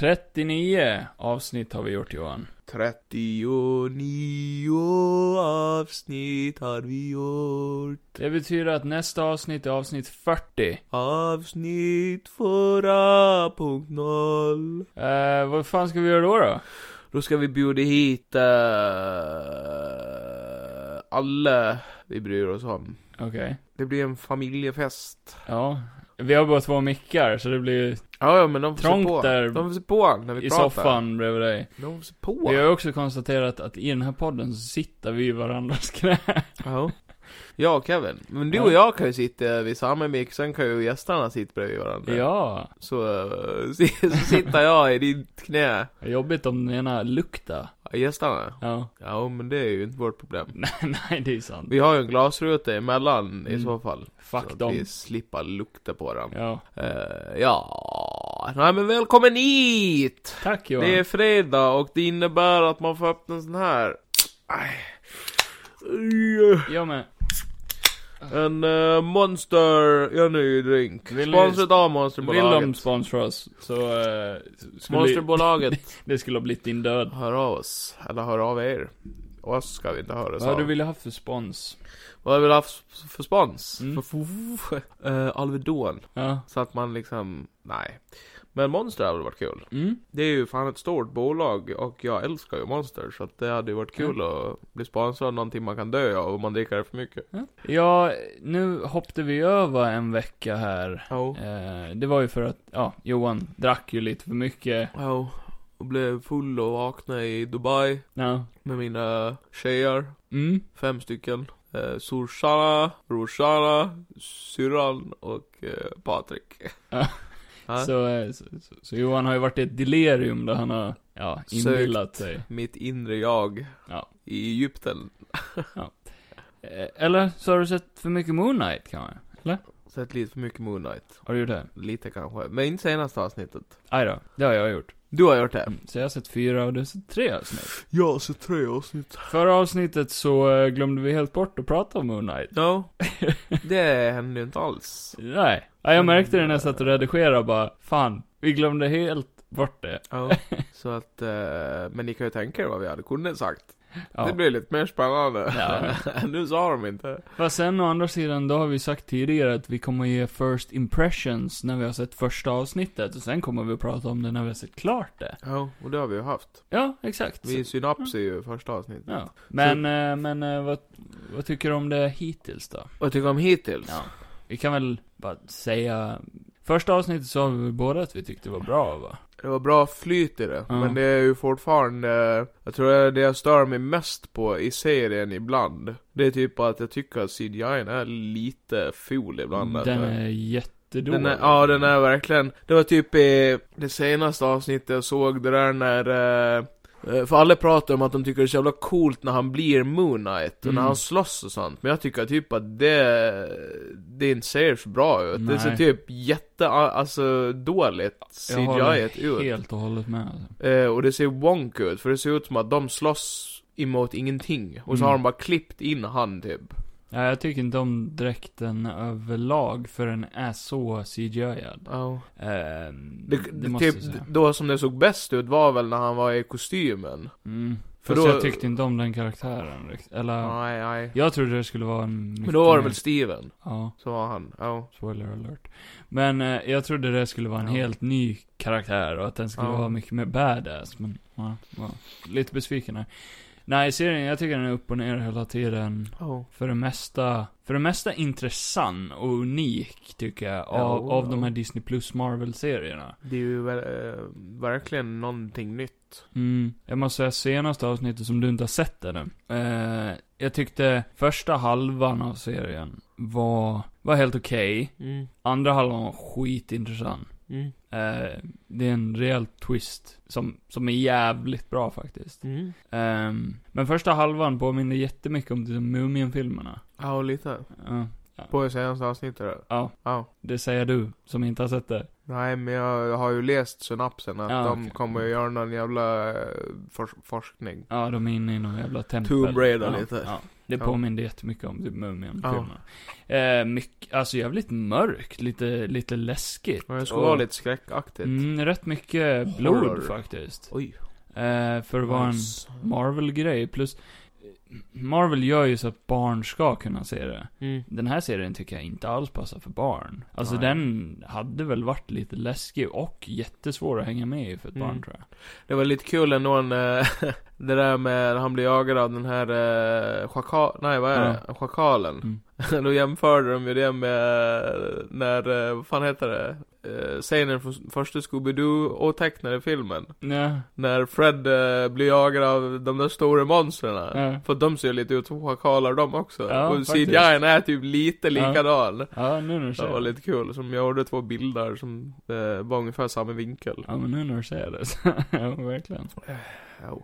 39 avsnitt har vi gjort, Johan. 39 avsnitt har vi gjort. Det betyder att nästa avsnitt är avsnitt 40. Avsnitt 4.0. Vad fan ska vi göra då? Då ska vi bjuda hit alla vi bryr oss om. Okej. Det blir en familjefest. Ja. Vi har bara två mickar så det blir men de får trångt se på. Där de får se på när vi i pratar. Soffan bredvid dig. De får se på. Vi har också konstaterat att i den här podden så sitter vi i varandras knä. Ja. Ja och Kevin. Men du och jag kan ju sitta vid samma mick. Sen kan ju gästerna sitta bredvid varandra. Ja. Så sitter jag i ditt knä. Jobbigt om den ena luktar. Gästarna? Ja, men det är ju inte vårt problem. Nej, det är sant. Vi har ju en glasruta emellan i så fall. Fuck så att dem. Vi slipper lukta på dem. Nej, men välkommen hit! Tack Johan. Det är fredag och det innebär att man får öppna en sån här. Jag med. En Monster, jag nu drink. Sponsrat av Monsterbolaget. Vill de sponsra oss så Monsterbolaget det skulle ha blivit din död. Hör av oss, eller hör av er. Oss ska vi inte höra. Vad du ville ha för spons? Vad vill ha för spons? Alvedon. Ja. Så att man liksom, nej. Men Monster hade varit kul. Det är ju fan ett stort bolag och jag älskar ju Monster. Så att det hade ju varit kul att bli sponsrad av någonting man kan dö av om man dricker för mycket. Ja, nu hoppade vi över en vecka här. Det var ju för att Johan drack ju lite för mycket. Och blev full och vaknade i Dubai med mina tjejer. 5 stycken. Sorsana, Roshana, Syran och Patrik. Så Johan har ju varit i ett delirium där han har inbillat sig. Sökt mitt inre jag i Egypten. Eller så har du sett för mycket Moon Knight kanske? Eller? Sett lite för mycket Moon Knight. Har du gjort det? Lite kanske, men inte senaste avsnittet. Nej då, det har jag gjort. Du har gjort det. Så jag har sett 4 och du har sett 3 avsnitt. Jag har sett 3 avsnitt. Förra avsnittet så glömde vi helt bort att prata om Moon Knight. Det hände ju inte alls. Nej. Jag märkte det när jag satt och redigerade bara, fan, vi glömde helt bort det. Så att, men ni kan ju tänka er vad vi hade kunnat sagt. Det blir lite mer spännande. Nu sa de inte. Fast sen å andra sidan, då har vi sagt tidigare att vi kommer ge first impressions när vi har sett första avsnittet. Och sen kommer vi att prata om det när vi har sett klart det. Och det har vi ju haft. Ja, exakt. Vi synapser ju första avsnittet. Men vad tycker du om det hittills då? Vad tycker du om hittills? Vi kan väl bara säga, första avsnittet sa vi båda att vi tyckte det var bra, va? Det var bra flyt i det, men det är ju fortfarande, jag tror det är det jag stör mig mest på i serien ibland. Det är typ att jag tycker att CGI är lite ful ibland. Den är jättedålig. Den är verkligen, det var typ i det senaste avsnittet jag såg det där när... För alla pratar om att de tycker det är så jävla coolt när han blir Moon Knight och när han slåss och sånt. Men jag tycker typ att det inte ser så bra ut. Nej. Det ser typ dåligt CGI-et ut. Jag håller helt och hållet med. Och det ser wonk ut, för det ser ut som att de slåss emot ingenting. Och så har de bara klippt in han typ. Ja, jag tycker inte om dräkten överlag, för den är så CGI-ad. Det måste typ, då som det såg bäst ut var väl när han var i kostymen. För då, jag tyckte inte om den karaktären riktigt. Eller, nej. Jag trodde det skulle vara en... Men då var det väl Steven? Så var han. Spoiler alert. Men jag trodde det skulle vara en helt ny karaktär och att den skulle vara mycket mer badass. Men lite besviken här. Nej, serien, jag tycker den är upp och ner hela tiden. För det mesta intressant och unik tycker jag av de här Disney Plus Marvel-serierna. Det är ju verkligen någonting nytt. Jag måste säga senaste avsnittet som du inte har sett ännu. Jag tyckte första halvan av serien var helt okej. Andra halvan var skitintressant. Det är en rejäl twist som är jävligt bra faktiskt. Men första halvan påminner jättemycket om de Mumien-filmerna. Lite. På det senaste avsnittet då? Det säger du som inte har sett det. Nej, men jag har ju läst synapsen att de kommer att göra någon jävla forskning. De är inne i någon jävla tempel. Tomb Raider lite. Det påminner jättemycket om typ Mumien-filmerna. Alltså jävligt mörkt, lite läskigt. Ja, det skulle vara lite skräckaktigt. Rätt mycket blod faktiskt. Oj. För att vara en Marvel-grej. Plus, Marvel gör ju så att barn ska kunna se det. Mm. Den här serien tycker jag inte alls passar för barn. Alltså den hade väl varit lite läskig och jättesvår att hänga med i för ett barn, tror jag. Det var lite kul ändå det där med han blir jagad av den här schakalen. Mm. Då jämförde de ju det med när, vad fan heter det? Scenen från första Scooby-Doo och tecknade filmen. När Fred blir jagad av de där stora monstren. För de ser lite ut som schakalar de också. Och CGI-en är typ lite likadan. Det var lite kul. Som jag gjorde två bilder som var ungefär samma vinkel. Ja, men nu när du säger det. Verkligen. Ja.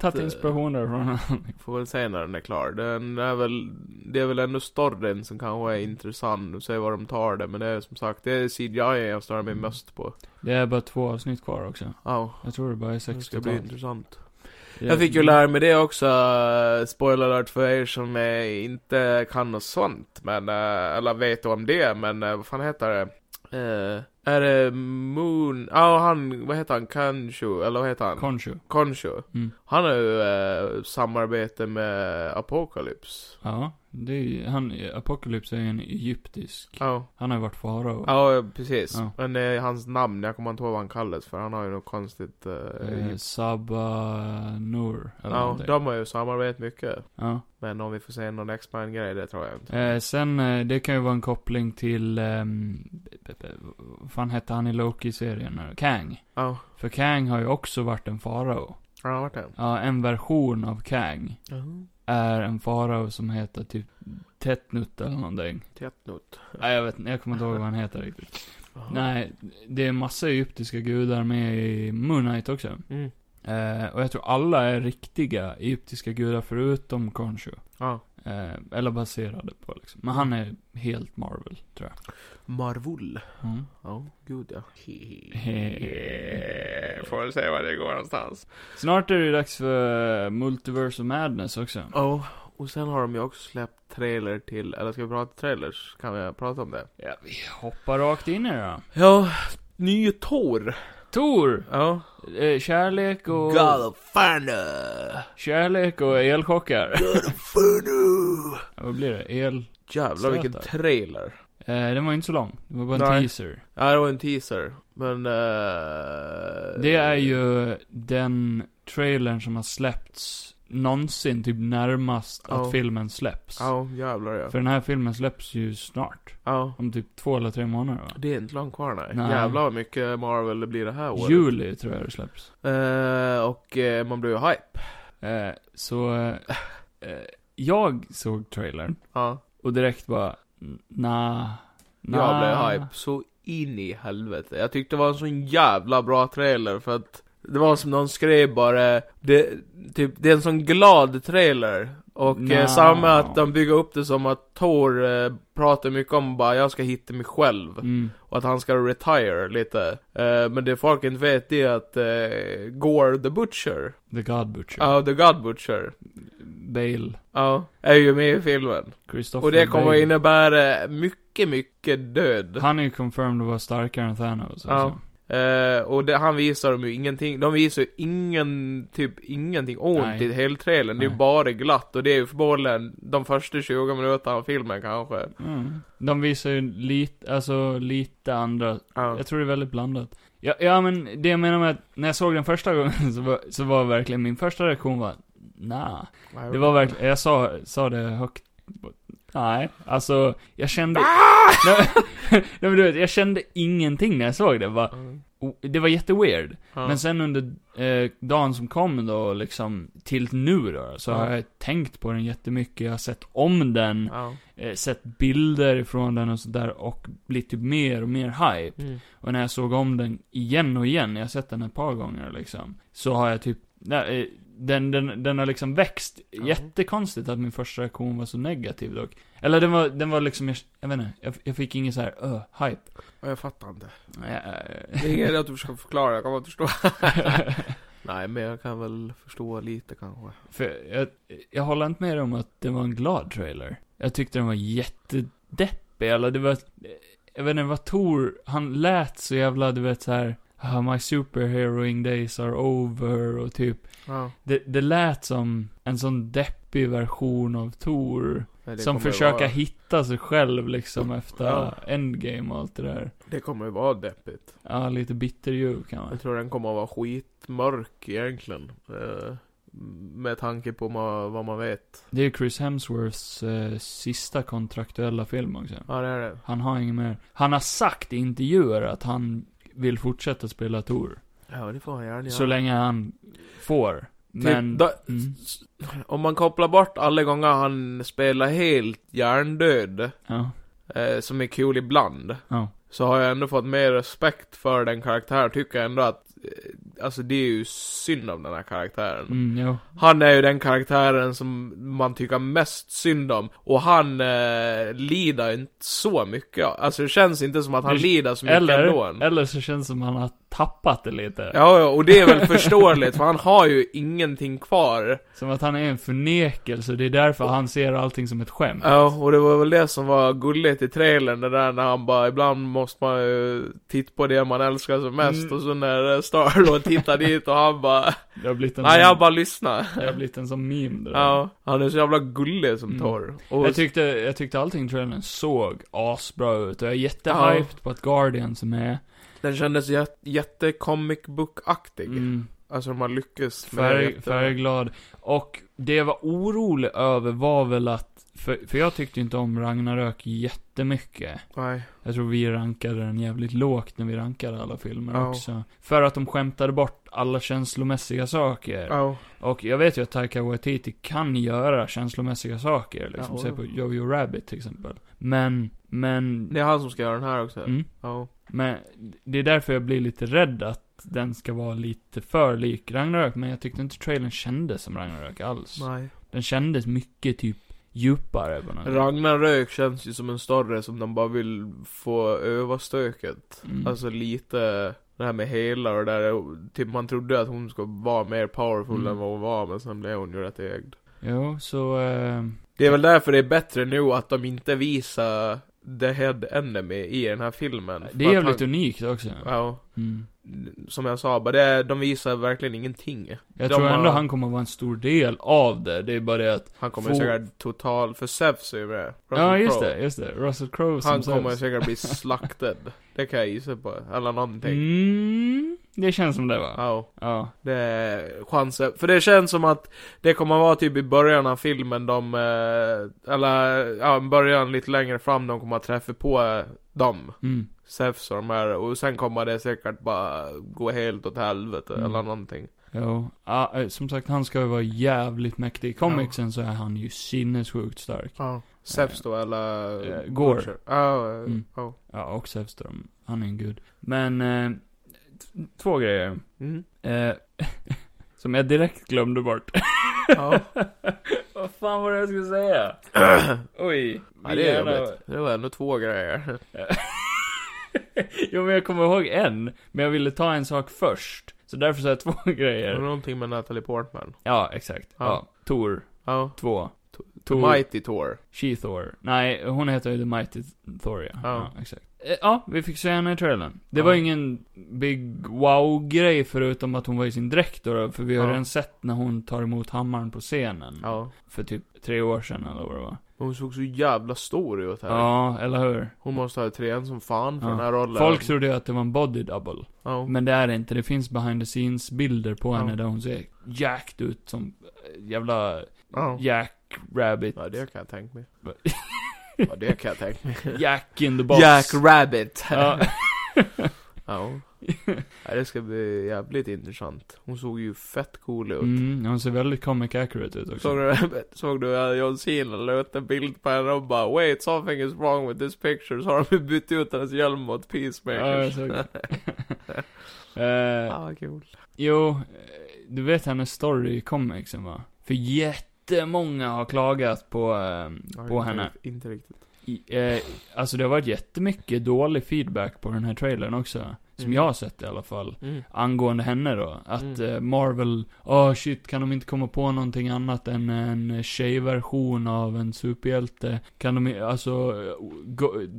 Tatt inspirationer från honom. Får väl säga när den är klar. Det är väl ändå storyn som kanske är intressant. Säg vad de tar det. Men det är som sagt, det är CGI jag stör mig mest på. Det är bara 2 avsnitt kvar också. Jag tror det bara är 6. Det ska bli intressant. Jag fick ju lära mig det också. Spoiler alert för er som inte kan något sånt, men, eller vet om det. Men vad fan heter det? Är det Moon... vad heter han? Khonshu? Eller vad heter han? Khonshu. Han har ju samarbete med Apocalypse. Ja, det är, Apocalypse är en egyptisk. Han har ju varit farao. Ja, precis. Men det är hans namn. Jag kommer inte ihåg vad han kallas för. Han har ju något konstigt... Sabanur. De har ju samarbete mycket. Men om vi får se någon X-Men-grej, det tror jag inte. Sen, det kan ju vara en koppling till... fan hette han i Loki-serien? Kang. För Kang har ju också varit en farao. En version av Kang är en farao som heter typ Tetnut eller någonting. Jag kommer inte ihåg vad han heter riktigt. Nej, det är massa egyptiska gudar med i Moon Knight också. Och jag tror alla är riktiga egyptiska gudar förutom Khonshu. Eller baserade på liksom. Men han är helt Marvel, tror jag. Marvel? Gud ja. Får väl se vad det går någonstans. Snart är det dags för Multiverse of Madness också. Och sen har de ju också släppt trailer till... Eller ska vi prata trailers? Kan vi prata om det? Ja, vi hoppar rakt in i det. Ja, ny Thor! Kärlek och... Galafana! Kärlek och elchockar. Galafana! Vad blir det? Jävlar, vilken trailer. Den var inte så lång. Det var bara en teaser. Ja, det var en teaser. Men... Det är ju den trailern som har släppts någonsin typ närmast att filmen släpps. För den här filmen släpps ju snart. Om typ 2 eller 3 månader, va? Det är inte långt kvar, nej. Jävlar vad mycket Marvel det blir det här året. Juli tror jag det släpps. Och man blir ju hype. Jag såg trailern. Och direkt bara jag blev hype så in i helvete. Jag tyckte det var en sån jävla bra trailer, för att det var som någon skrev bara det är en sån glad trailer. Och samma att de bygger upp det som att Thor pratar mycket om bara jag ska hitta mig själv. Och att han ska retire lite. Men det folk inte vet är att Gore the Butcher. The God Butcher. The God Butcher. Bale. Är ju med i filmen. Och det kommer Bale. Innebära mycket, mycket död. Han är ju confirmed att vara starkare än Thanos. Och han visar dem ju ingenting. De visar ju ingenting ont i hela trailern. Det är ju bara glatt. Och det är ju förmodligen de första 20 minuterna av filmen kanske. De visar ju lite andra. Jag tror det är väldigt blandat. Ja, men det jag menar med att när jag såg den första gången så var verkligen min första reaktion var det var verkligen, jag sa det högt. Nej, alltså jag kände jag kände ingenting när jag såg det. Det var jätteweird. Men sen under dagen som kom då, liksom till nu då, så har jag tänkt på den jättemycket. Jag har sett om den, sett bilder från den och sådär, och blivit typ mer och mer hype. Och när jag såg om den igen och igen, jag har sett den ett par gånger liksom, så har jag typ den har liksom växt. Jättekonstigt att min första reaktion var så negativ dock. Eller den var liksom, jag vet inte, jag fick ingen så här hype. Jag fattar inte. Det är inget att du ska förklara, jag kan inte förstå. Nej, men jag kan väl förstå lite kanske. För jag håller inte med om att det var en glad trailer. Jag tyckte den var jättedeppig. Eller det var... Jag vet inte, vad Thor... Han lät så jävla, du vet, så här... my superheroing days are over och typ... Ja. Det lät som en sån deppig version av Thor. Nej, som försöker hitta sig själv liksom efter Endgame och allt det där. Det kommer ju vara deppigt. Ja, lite bitterljuv kan man. Jag tror den kommer att vara skitmörk egentligen. Med tanke på vad man vet. Det är ju Chris Hemsworths sista kontraktuella film också. Ja, det är det. Han har ingen mer. Han har sagt i intervjuer att han vill fortsätta spela Thor. Ja, det får han gärna. Så länge han får. Men, typ, om man kopplar bort alla gånger han spelar helt hjärndöd, som är kul ibland, så har jag ändå fått mer respekt för den karaktären. Tycker jag ändå att alltså, det är ju synd om den här karaktären. Han är ju den karaktären som man tycker mest synd om. Och han lider inte så mycket. Alltså det känns inte som att han lider så mycket ändå. Eller så känns det som att han har tappat det lite. Ja, och det är väl förståeligt. För han har ju ingenting kvar. Som att han är en förnekelse. Det är därför han ser allting som ett skämt. Ja, och det var väl det som var gulligt i trailern. Det där när han bara, ibland måste man ju titta på det man älskar som mest. Och så när Starlord tittar dit och han bara... jag bara lyssnar. Jag har blivit en sån meme där. Ja, han är så jävla gullig som Thor. Och jag tyckte allting i trailern såg asbra ut. Och jag är jättehyped på att Guardian som är... Den kändes jätte comic book-aktig. Alltså man lyckas med färgglad. Och det jag var orolig över var väl att... För jag tyckte inte om Ragnarök jättemycket. Nej. Jag tror vi rankade den jävligt lågt när vi rankade alla filmer också. För att de skämtade bort alla känslomässiga saker. Och jag vet ju att Taika Waititi kan göra känslomässiga saker. Liksom, se på Jojo Rabbit till exempel. Men... Det är han som ska göra den här också. Men det är därför jag blir lite rädd att den ska vara lite för lik Ragnarök. Men jag tyckte inte trailern kändes som Ragnarök alls. Nej. Den kändes mycket typ djupare. Ragnarök känns ju som en större som de bara vill få öva stöket. Alltså lite det här med Hela och där. Typ man trodde att hon skulle vara mer powerful än vad hon var. Men sen blev hon ju rätt ägd. Jo, så... Det är väl därför det är bättre nu att de inte visar The Head Enemy i den här filmen. Det är jävligt unikt också. Ja. Som jag sa, bara de visar verkligen ingenting. Jag tror ändå han kommer vara en stor del av det. Det är bara det att han kommer säkert total för Zeus är med. Ja, just det. Russell Crowe som Zeus. Han kommer säkert bli slaktad. Det kan jag gissa på. Eller någonting. Det känns som det, va? Ja. Det är chansen. För det känns som att det kommer vara typ i början av filmen början lite längre fram de kommer att träffa på dem. Zeus och de här. Och sen kommer det säkert bara gå helt åt helvete eller någonting. Jo. Som sagt, han ska ju vara jävligt mäktig. I comicsen så är han ju sinnessjukt stark. Ja. Zeus då eller... Gore. Ja, och Zeus då. Han är en gud. Men... två grejer som jag direkt glömde bort. Vad fan var det jag skulle säga? Oj, det är jobbigt. Det var ändå två grejer. Jo, men jag kommer ihåg en. Men jag ville ta en sak först. Så därför sa jag två grejer. Det var någonting med Natalie Portman. Ja, exakt. Ja. Thor. Ja. Två. The Mighty Thor. She-Thor. Nej, hon heter ju The Mighty Thor, ja exakt. Ja, vi fick se henne i trailern. Det var ingen big wow-grej förutom att hon var i sin dräkt då. För vi har redan sett när hon tar emot hammaren på scenen. För typ 3 år sedan eller vad det var. Hon såg så jävla stor ut här. Ja, eller hur? Hon måste ha trän som fan för den här rollen. Folk trodde ju att det var en body double. Men det är det inte. Det finns behind the scenes bilder på henne där hon ser jacked ut som jävla Jack Rabbit. Ja, det kan jag tänka mig. Ja, det kan jag tänka mig. Jack in the box. Jack Rabbit. Ja, det ska bli jävligt intressant. Hon såg ju fett cool ut. Hon ser väldigt comic accurate ut också. Såg du att John Cena lade en bild på henne och bara wait, something is wrong with this picture. Så har de bytt ut hennes hjälm mot Peacemakers. Vad kul. Jo, du vet hennes story i comicsen, va? För jättemånga har klagat på henne. Inte riktigt. Alltså det har varit jättemycket dålig feedback på den här trailern också. som jag har sett i alla fall, angående henne då, att Marvel, shit, kan de inte komma på någonting annat än en tjejversion av en superhjälte, kan de, alltså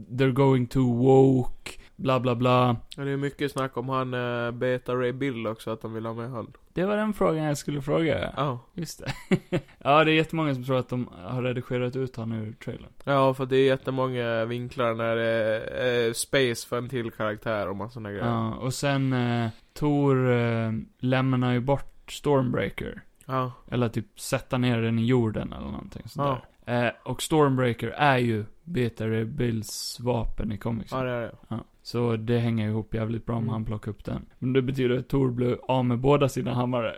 they're going to woke, bla bla bla. Det är mycket snack om han Beta Ray Bill också, att de vill ha med han. Det var den frågan jag skulle fråga. Just det. Ja, det är jättemånga som tror att de har redigerat ut han ur trailern. Ja, för det är jättemånga vinklar när det är space för en till karaktär och massa grejer. Ja, och sen Thor lämnar ju bort Stormbreaker. Ja. Eller typ sätta ner den i jorden eller någonting sådär. Ja. Och Stormbreaker är ju Beta Ray Bills vapen i comicsen. Ja, det är det. Ja. Så det hänger ihop jävligt bra om han plockar upp den. Men det betyder att Thor blir av med båda sina hammare.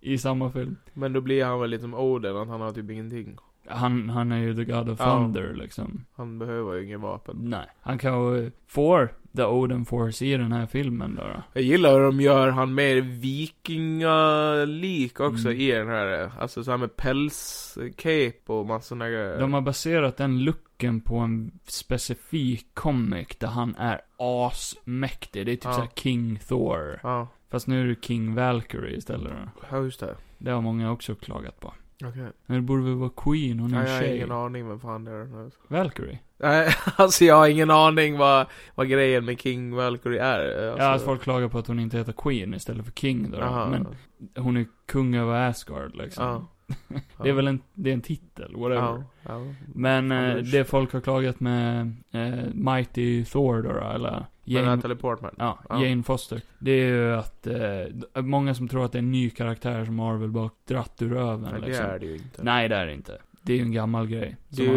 I samma film. Men då blir han väl lite som Odin, att han har typ ingenting. Han är ju the god of thunder liksom. Han behöver ju ingen vapen. Nej, han kan ju få the Odin Force i den här filmen då. Jag gillar hur de gör han mer vikingalik också i den här. Alltså så här med päls, cape och massa grejer. De har baserat den looken på en specifik comic där han är asmäktig. Det är typ så här King Thor. Ja. Fast nu är det King Valkyrie istället då. Ja, just det. Det har många också klagat på. Okej. Men det borde väl vara Queen, hon är en tjej. Jag har ingen aning vad fan det är. Valkyrie? Nej, alltså jag har ingen aning vad grejen med King Valkyrie är. Alltså. Ja, att folk klagar på att hon inte heter Queen istället för King då. Aha. Men hon är kung över Asgard liksom. Ja. Det är väl en titel, whatever. Ja. Men det folk har klagat med Mighty Thor då, eller Jane Foster. Det är ju att många som tror att det är en ny karaktär som Marvel bara dratt ur öven. Nej, liksom. Det är det ju inte. Nej, det är det inte. Det är ju en gammal grej. Det är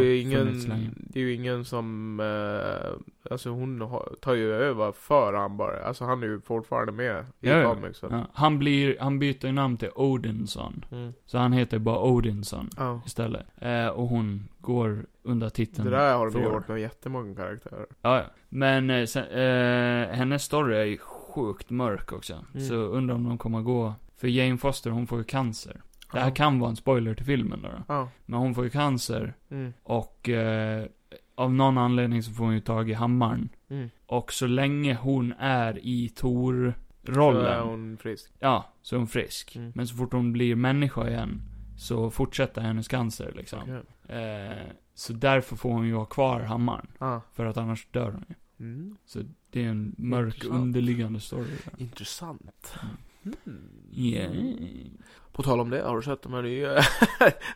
ju ingen som... alltså hon tar ju över för han bara. Alltså han är ju fortfarande med i comics. Ja. Han byter ju namn till Odinson. Så han heter bara Odinson istället. Och hon går under titeln. Det där har de gjort med jättemånga karaktärer. Ja. Men hennes story är ju sjukt mörk också. Så undrar om de kommer gå... För Jane Foster, hon får ju cancer. Det här kan vara en spoiler till filmen då. Men hon får ju cancer. Och av någon anledning så får hon ju tag i hammaren. Och så länge hon är i Thor-rollen så är hon frisk. Ja, så är hon frisk. Men så fort hon blir människa igen så fortsätter hennes cancer liksom. Okay. Så därför får hon ju ha kvar hammaren. För att annars dör hon ju. Så det är en mörk underliggande story där. Intressant. På tal om det, har du sett de här nya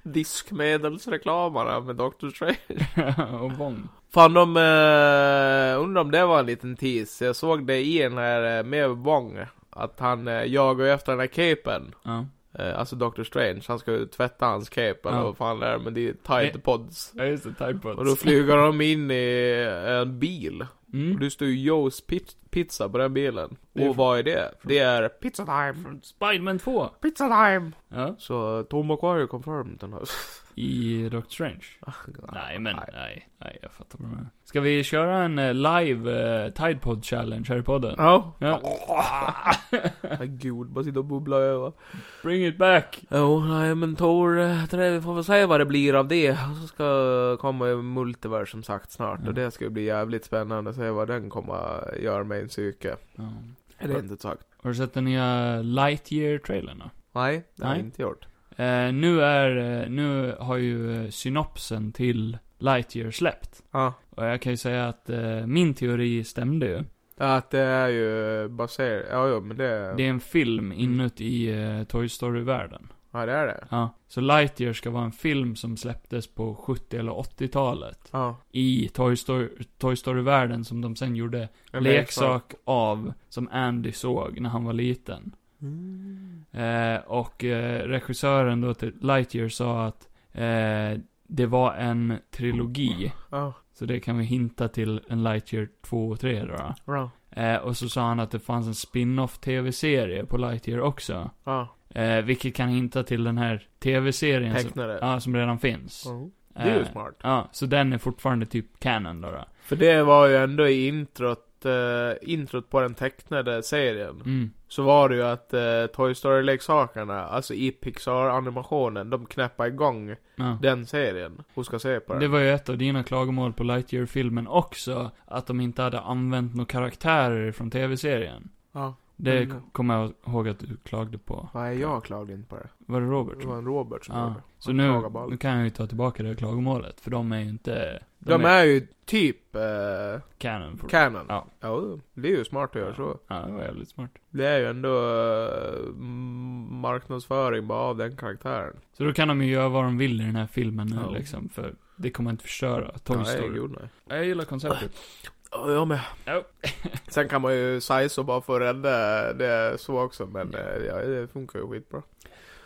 diskmedelsreklamarna med Dr. Strange? Och Wong. Fan, de undrar om det var en liten tease. Jag såg det i den här med Wong, att han jagar efter den här capen. Alltså Dr. Strange, han ska tvätta hans cape eller vad fan det är, men det är Tide Pods. Ja, just det, Tide Pods. Och då flyger de in i en bil. Och det står ju Joe's pizza på den bilen. Och vad är det? Det är Pizza Time från Spider-Man 2. Pizza Time. Ja. Så Tom Hardy confirmed den här. I Dr. Strange. Nej, jag fattar inte. Ska vi köra en live Tidepod challenge här i podden? Ja. Gud, bara sitta och bubbla över. Bring it back. Nej, men Thor, vi får väl säga vad det blir av det. Så ska komma multivers som sagt snart. Och det ska bli jävligt spännande att se vad den kommer göra med en psyke. Är det inte sagt? Har du sett den nya Lightyear-trailern då? Nej, det har jag inte gjort. Nu har ju synopsen till Lightyear släppt. Och jag kan ju säga att min teori stämde ju. Att det är ju baserat... Det är en film inuti Toy Story-världen. Ja, det är det. Så Lightyear ska vara en film som släpptes på 70- eller 80-talet. I Toy Story-världen som de sen gjorde en leksak av, som Andy såg när han var liten. Och regissören då till Lightyear sa att det var en trilogi. Så det kan vi hinta till en Lightyear 2 och 3 då. Och så sa han att det fanns en spin-off tv-serie på Lightyear också. Vilket kan hinta till den här tv-serien som redan finns. Det är ju smart. Så den är fortfarande typ canon då. För det var ju ändå i introt introt på den tecknade serien så var det ju att Toy Story-leksakerna, alltså i Pixar-animationen, de knäppar igång den serien och ska se på den. Det var ju ett av dina klagomål på Lightyear-filmen också, att de inte hade använt några karaktärer från tv-serien. Ja. Det kommer jag ihåg att du klagade på. Nej, jag klagade inte på det. Var det Robert? Det var en Robert som klagade. Så nu kan jag ju ta tillbaka det klagomålet, för de är ju inte... De är ju typ... Canon. Ja. Ja, det är ju smart att göra så. Ja, det var jävligt smart. Det är ju ändå marknadsföring bara av den karaktären. Så då kan de ju göra vad de vill i den här filmen nu, liksom, för det kommer inte förstöra Toy Story. Jag gillar konceptet. Ja, men. Sen kan man ju size och bara få rädda det så också, men det funkar ju skitbra.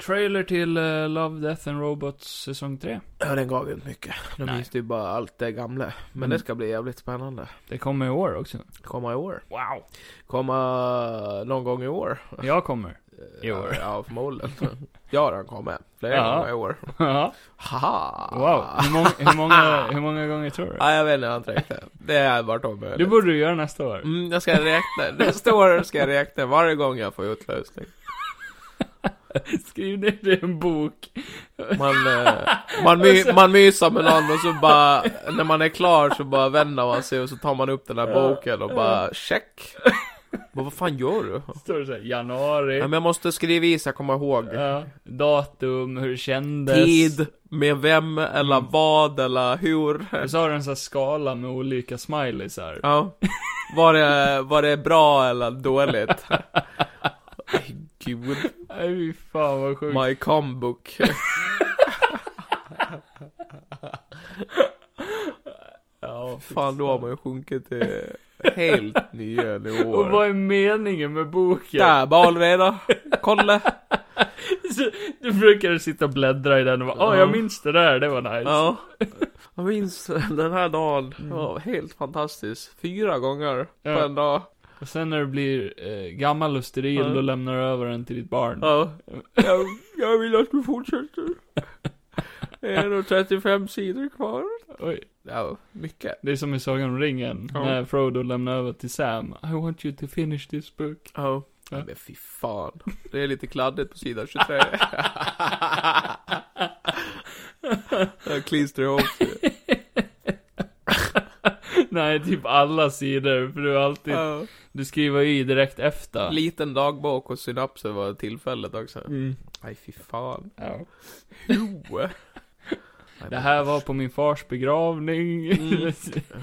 Trailer till Love, Death and Robots säsong 3. Ja, den gav ju inte mycket. De visste ju bara allt det gamla. Men det ska bli jävligt spännande. Det kommer i år också. Kommer i år. Wow. Kommer någon gång i år. Jag kommer i år. Ja, förmodligen. Ja, den kommer. Flera gånger i år. Ja. Haha. Wow. Hur många gånger tror du? Ja, jag vet inte, jag har inte räknat. Det är vart omöjligt. Det borde du göra nästa år. Jag ska räkna. Nästa år ska jag räkna varje gång jag får utlösning. Skriv ner det i en bok. Man mysar med någon och så bara, när man är klar så bara vänder man sig och så tar man upp den där boken och bara check. Men vad fan gör du? Står det så här, januari. Ja, men jag måste skriva i så jag kommer ihåg. Datum, hur det kändes. Tid, med vem, eller vad, eller hur. Och så har du en sån här skala med olika smileys här. Ja. Var det bra eller dåligt? Gud. Ay, fan vad sjukt. My combook. Ja, fan, då har man ju sjunkit till helt nya nivåer. Och vad är meningen med boken? Där, balveda. Kolla. Du brukar sitta och bläddra i den och bara, jag minns det där, det var nice. Ja. Jag minns den här dagen. Ja, helt fantastiskt. 4 gånger på en dag. Och sen när du blir gammal och steril, då lämnar du över den till ditt barn. Ja. Jag vill att du fortsätter. Det är nog 35 sidor kvar. Oj. Ja, mycket. Det är som i Sagan om ringen. När Frodo lämnar över till Sam. I want you to finish this book. Ja. Men fy fan. Det är lite kladdigt på sidan 23. Jag klistrar ihop det. Nej, typ alla sidor. För du alltid... Du skriver i direkt efter. Liten dagbok och synapser var tillfället också. Nej, fy fan. Jo. Det här var på min fars begravning.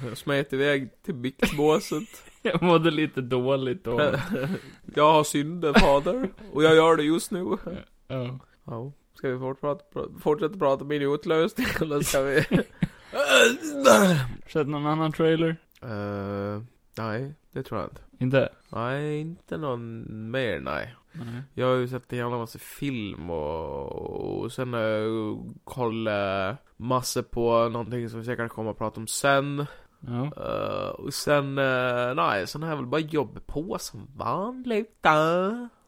Jag smet iväg till biktbåset. Jag mådde lite dåligt då. Jag har synder, fader. Och jag gör det just nu. Ska vi fortsätta prata om min utlösning? Eller ska vi... Sett någon annan trailer? Nej, det tror jag inte. Inte? Nej, inte någon mer, nej. Jag har ju sett en jävla massa film och sen kollat massor på någonting som vi säkert kommer att prata om sen. Och sen, nej, sen har jag väl bara jobbat på som vanligt.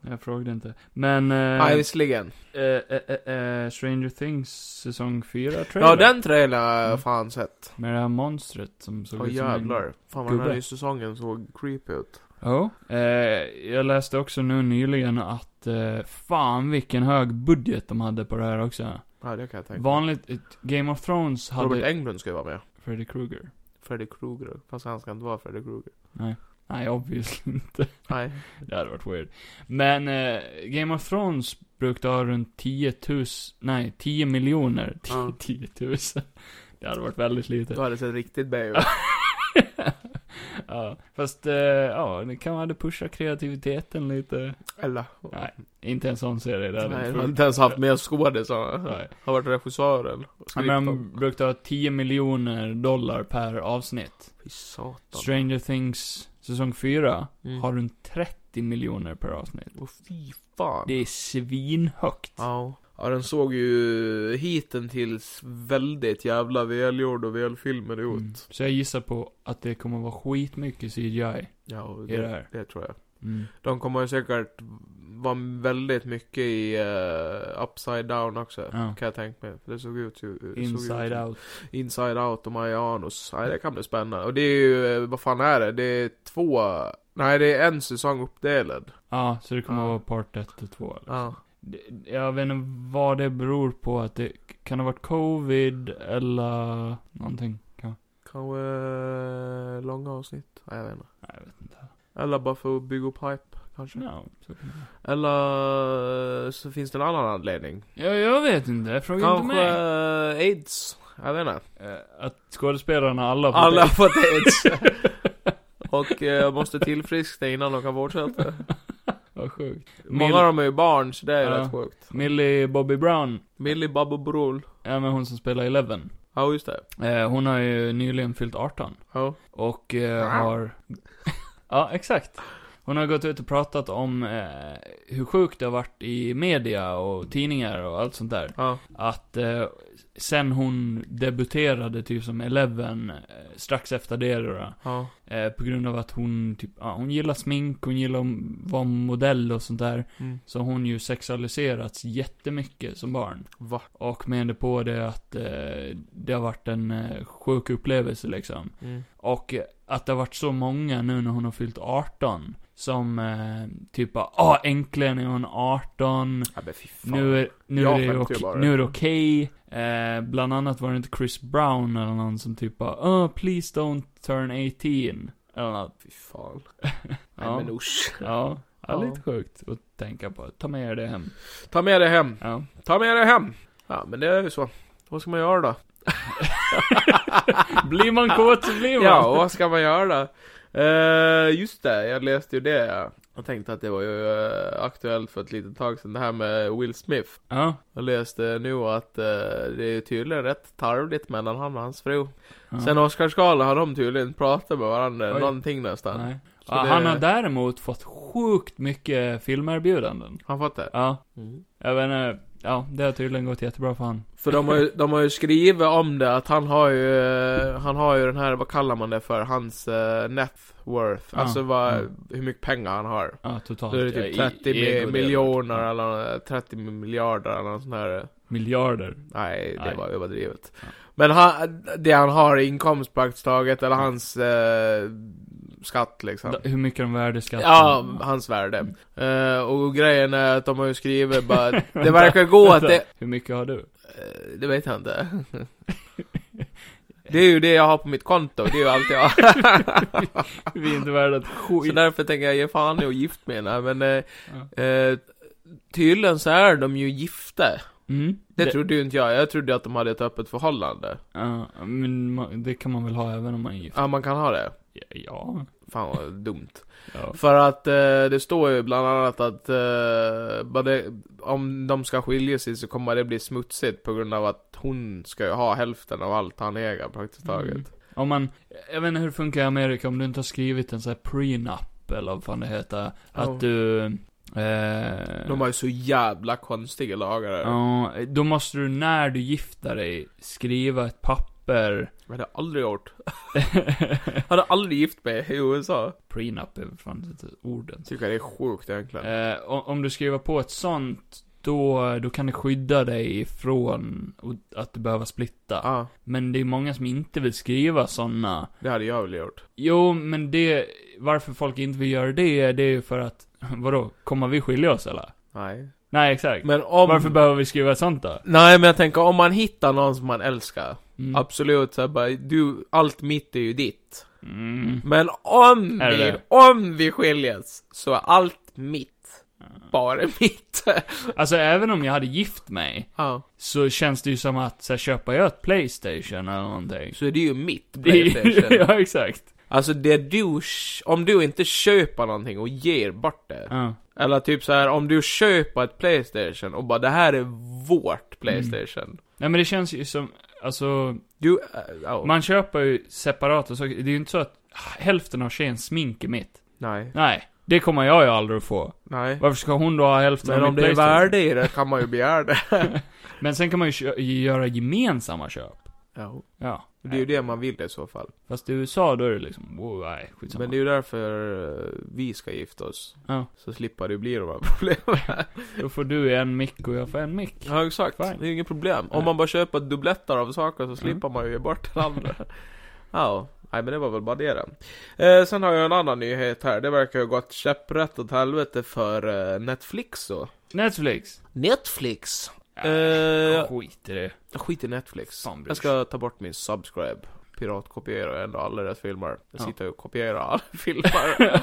Jag frågade inte. Men... nej, visserligen. Stranger Things säsong 4 trailer. Ja, den trailern har jag fan sett. Med det här monstret som såg ut som en gubbe. Fan vad den här i säsongen såg creepy ut. Jag läste också nu nyligen att fan vilken hög budget de hade på det här också. Ja, det kan jag tänka. Vanligt, Game of Thrones hade... Robert Englund ska vara med. Freddy Krueger. Fast han ska inte vara Freddy Krueger. Nej, obviously inte. Nej. Det hade varit weird. Men Game of Thrones brukade ha runt 10 miljoner. 10 000. Det hade varit väldigt lite. Då hade det sett riktigt bra ut. Fast det kan man hade pusha kreativiteten lite. Eller? Nej, inte en sån serie där. Nej, man har inte ens haft med skådespelare. Nej. Har varit regissören. Men de brukade ha $10 miljoner per avsnitt. Fy satan. Stranger Things säsong 4 har runt 30 miljoner per avsnitt. Åh, fy fan. Det är svinhögt. Ja, den såg ju hittills väldigt jävla välgjord och välfilmad ut. Så jag gissar på att det kommer vara skitmycket CGI. Ja, det tror jag. De kommer säkert var väldigt mycket i Upside Down också, kan jag tänka mig. Det såg ut Inside Out. Inside Out och Marianos. Nej, det kan bli spännande. Och det är ju, vad fan är det? Det är en säsong uppdelad. Ja, så det kommer att vara part 1 och 2. Ja. Jag vet inte vad det beror på. Att det kan ha varit covid eller någonting. Kanske långa avsnitt. Nej, jag vet inte. Nej, jag vet inte. Eller bara för att bygga upp hype, kanske. No, så kan det. Eller så finns det en annan anledning. Ja, jag vet inte. Fråga kanske inte mig. AIDS. Jag vet inte. Att skådespelarna alla fått AIDS. Och måste tillfriskna innan de kan fortsätta. Vad sjukt. Många av dem är ju barn, så det är rätt sjukt. Millie Bobby Brown. Ja, men hon som spelar Eleven. Ja, just det. Hon har ju nyligen fyllt 18. Ja. Och har... Ja, exakt. Hon har gått ut och pratat om hur sjukt det har varit i media och tidningar och allt sånt där. Ja. Att sen hon debuterade typ som Eleven strax efter det då, på grund av att hon typ hon gillar smink, hon gillar att vara modell och sånt där. Så hon ju sexualiserats jättemycket som barn. Va? Och menade på det att det har varit en sjuk upplevelse liksom. Och att det har varit så många nu när hon har fyllt 18 som typ äntligen är hon 18. Ja, men fy fan. Nu är det okej. Bland annat var det inte Chris Brown eller någon som typ please don't turn 18 eller något. Fy fan. Men usch. Ja, lite sjukt att tänka på. Ta med det hem. Ja. Ja, men det är ju så. Vad ska man göra då? Blir man kåt så blir man. Ja, vad ska man göra? Just det, jag läste ju det. Jag tänkte att det var ju aktuellt för ett litet tag sedan, det här med Will Smith. Jag läste nu att det är tydligen rätt tarvligt mellan han och hans fru. Sen Oscarsgalan har de tydligen pratat med varandra. Oj. Någonting nästan. Nej. Han har däremot fått sjukt mycket filmerbjudanden. Han fått det? Ja. Jag vet inte. Ja, det har tydligen gått jättebra för han. För de har ju skrivit om det, att han har ju den här, vad kallar man det för, hans net worth. Alltså hur mycket pengar han har. Ja, totalt. Det är typ 30 miljoner eller 30 miljarder eller något sånt här. Miljarder? Nej, det var överdrivet. Ja. Men han har inkomst praktiskt taget, eller hans... skatt liksom. Hur mycket de värde skatten? Ja, hans värde. Och grejen är att de har ju skrivit bara, det verkar gå att det... Hur mycket har du? Det vet jag inte. Det är ju det jag har på mitt konto. Det är ju allt jag har. Vi är inte värda ett skit. Så därför tänker jag ge fan i och gift med henne. Men tydligen så är de ju gifta. Det trodde ju inte jag. Jag trodde att de hade ett öppet förhållande. Men det kan man väl ha även om man är gift? Ja, man kan ha det. Ja. Fan vad dumt. Ja. För att det står ju bland annat att om de ska skilja sig så kommer det bli smutsigt på grund av att hon ska ju ha hälften av allt han äger praktiskt taget. Om man, jag vet inte hur det funkar i Amerika, om du inte har skrivit en sån här prenup eller vad fan det heter, att du... de har ju så jävla konstiga lagar. Ja, då måste du när du gifter dig skriva ett papper. Jag hade aldrig gjort. Jag hade aldrig gift mig i USA. Prenup är fan inte orden. Tycker det är sjukt egentligen. Om du skriver på ett sånt, då kan det skydda dig från att du behöver splitta. Men det är många som inte vill skriva sådana. Det hade jag väl gjort. Jo, men varför folk inte vill göra det är ju för att, vadå, kommer vi skilja oss eller? Nej, exakt. Men varför behöver vi skriva sånt då? Nej, men jag tänker om man hittar någon som man älskar. Absolut, så bara, allt mitt är ju ditt. Men om vi skiljas så är allt mitt. Bara mitt. Alltså även om jag hade gift mig så känns det ju som att så här, köper jag ett PlayStation eller någonting, så är det ju mitt PlayStation. Ja, exakt. Alltså det du, om du inte köper någonting och ger bort det. Eller typ så här, om du köper ett PlayStation och bara, det här är vårt PlayStation. Nej, men det känns ju som, alltså man köper ju separata saker. Det är ju inte så att hälften av tjejens smink är mitt. Nej. Det kommer jag ju aldrig att få. Nej. Varför ska hon då ha hälften? Men om det är värde i det kan man ju begära det. Men sen kan man ju göra gemensamma köp. Ja. Ja. Det är ju det man vill i så fall. Fast i USA då är det liksom, oh, nej, skitsamma. Men det är ju därför vi ska gifta oss. Ja. Så slipper det bli de här problemen. Då får du en mick och jag får en mick. Ja, exakt. Fine. Det är ju inget problem. Om man bara köper dubblettar av saker så slipper man ju ge bort den andra. Ja, nej, men det var väl bara det. Sen har jag en annan nyhet här. Det verkar ju ha gått käpprätt åt helvete för Netflix så. Netflix. Jag skiter i Netflix. Jag ska ta bort min subscribe. Piratkopiera ändå alla deras filmer. Jag sitter och kopierar alla filmer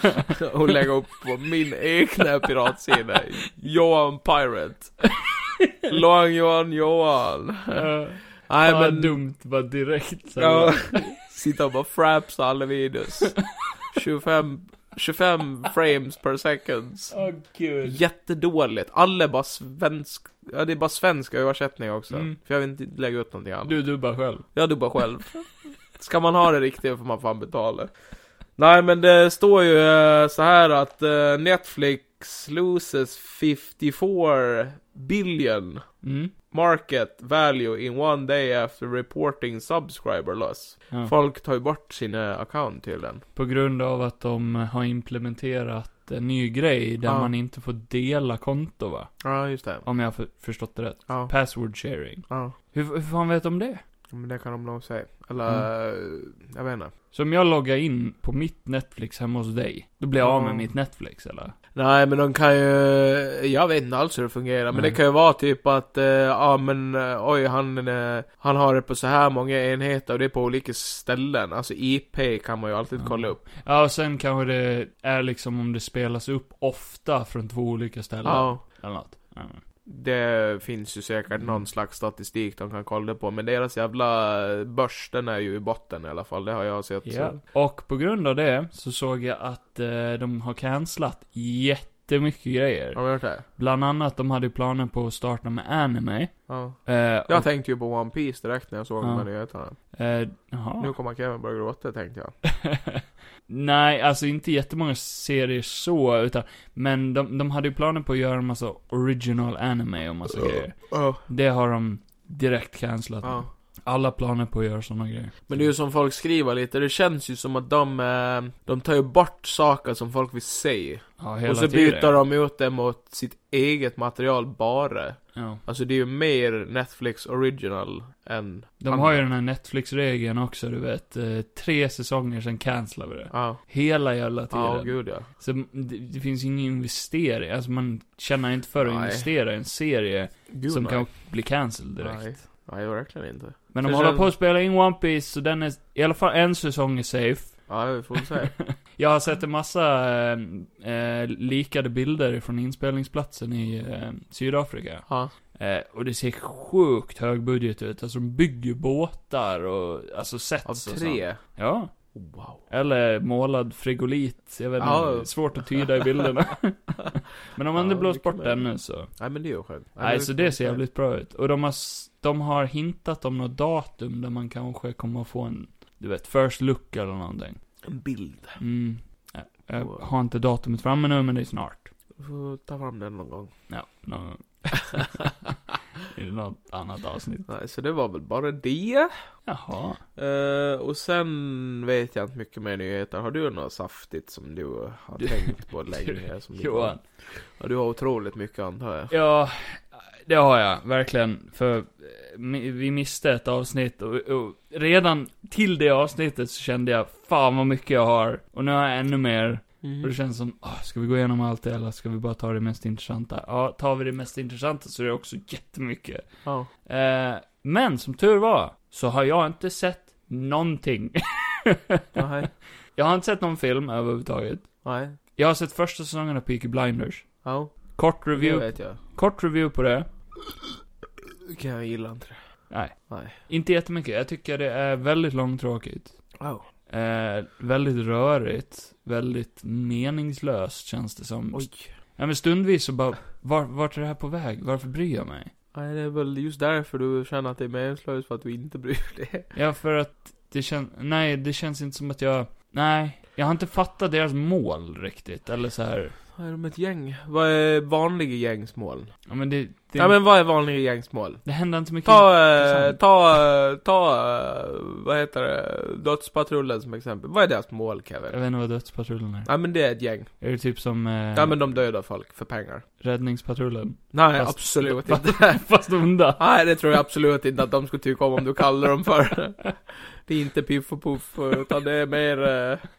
och lägger upp på min egna piratsida. Johan Pirate. Lång Johan. Nej, men dumt bara direkt. Ja, sitter och bara fraps alla videos. 25 frames per seconds. Åh gud. Jättedåligt. Alla bara svensk. Ja, det är bara svenska översättningar också. För jag vill inte lägga ut någonting annat. Du dubbar själv. Jag dubbar själv. Ska man ha det riktigt får man fan betala. Nej, men det står ju så här att Netflix loses 54 billion market value in one day after reporting subscriber loss. Ja. Folk tar ju bort sina account till den. På grund av att de har implementerat en ny grej där man inte får dela konto, va? Ja, just det. Om jag har förstått det rätt. Ja. Password sharing. Ja. Hur fan vet de det? Men det kan de nog säga. Eller, jag vet inte. Så om jag loggar in på mitt Netflix hemma hos dig, då blir jag av med mitt Netflix, eller? Nej, men de kan ju... Jag vet inte alls hur det fungerar. Men det kan ju vara typ att... han har det på så här många enheter och det är på olika ställen. Alltså IP kan man ju alltid kolla upp. Ja, och sen kanske det är liksom om det spelas upp ofta från två olika ställen. Ja. Eller något. Det finns ju säkert någon slags statistik de kan kolla på. Men deras jävla börs, den är ju i botten i alla fall. Det har jag sett. Yeah. Och på grund av det så såg jag att de har cancelat jättemycket grejer. Har de gjort det? Bland annat de hade planer på att starta med anime. Ja. Jag tänkte ju på One Piece direkt när jag såg de här nyheterna. Nu kommer Kevin börja gråta, tänkte jag. Nej, alltså inte jättemånga serier så, utan, men de hade ju planer på att göra en massa original anime och massa grejer. Det har de direkt cancelat. Alla planer på att göra sådana grejer. Men det är ju som folk skriver lite. Det känns ju som att de tar ju bort saker som folk vill se. Ja, hela och så tiden. Byter de ut det mot sitt eget material bara. Ja. Alltså det är ju mer Netflix original än... De har ju den här Netflix-regeln också, du vet. 3 säsonger sen cancelar vi det. Ja. Hela jävla tiden. Ja, gud ja. Så det finns ingen investering. Alltså man känner inte för att investera i en serie som kan bli cancelled direkt. Nej, jag verkligen inte. Men de håller på att spela in One Piece, så den är i alla fall en säsong är safe. Ja, det får vi säga. Jag har sett en massa likade bilder från inspelningsplatsen i Sydafrika. Och det ser sjukt hög budget ut. Alltså de bygger båtar och alltså sets av 3. Ja. Wow. Eller målad frigolit. Jag vet inte, svårt att tyda i bilderna. Men om man inte blåser bort den nu så... Nej, men det är ju skönt. Nej, så det ser jävligt bra ut. Och de har hintat om något datum där man kanske kommer att få en, du vet, first look eller någonting. En bild. Jag har inte datumet framme nu, men det är snart. Du får ta fram den någon gång. Ja, någon gång. Det är något annat avsnitt. Nej, så det var väl bara det. Jaha. Och sen vet jag inte mycket mer nyheter. Har du något saftigt som du har tänkt på länge? Johan. Ja, du har otroligt mycket, antar jag. Ja, det har jag, verkligen. För vi missade ett avsnitt och redan till det avsnittet så kände jag, fan vad mycket jag har. Och nu har jag ännu mer. Och det känns som, ska vi gå igenom allt det eller ska vi bara ta det mest intressanta? Ja, tar vi det mest intressanta så är det också jättemycket. Men som tur var så har jag inte sett någonting. Jag har inte sett någon film överhuvudtaget. Nej. Jag har sett första säsongen av Peaky Blinders. Kort review på det. Jag gillar inte det. Nej. Inte jättemycket. Jag tycker det är väldigt långtråkigt. Väldigt rörigt. Väldigt meningslöst känns det som. Men stundvis så bara, vart är det här på väg? Varför bryr jag mig? Nej, det är väl just därför du känner att det är meningslöst, för att du inte bryr dig. Ja, för att det känns inte som att jag har inte fattat deras mål riktigt. Eller så här. Vad är de ett gäng? Vad är vanliga gängsmål? Ja men det... Ja men vad är vanliga gängsmål? Det händer inte mycket. Ta vad heter det? Dödspatrullen som exempel. Vad är deras mål, Kevin? Jag vet inte vad Dödspatrullen är. Ja men det är ett gäng. Är det typ som... Ja men de dödar folk för pengar. Räddningspatrullen? Nej, fast, absolut inte. Fast onda. Nej, det tror jag absolut inte att de skulle tycka om du kallar dem för. Det är inte Piff och Puff, utan det är mer...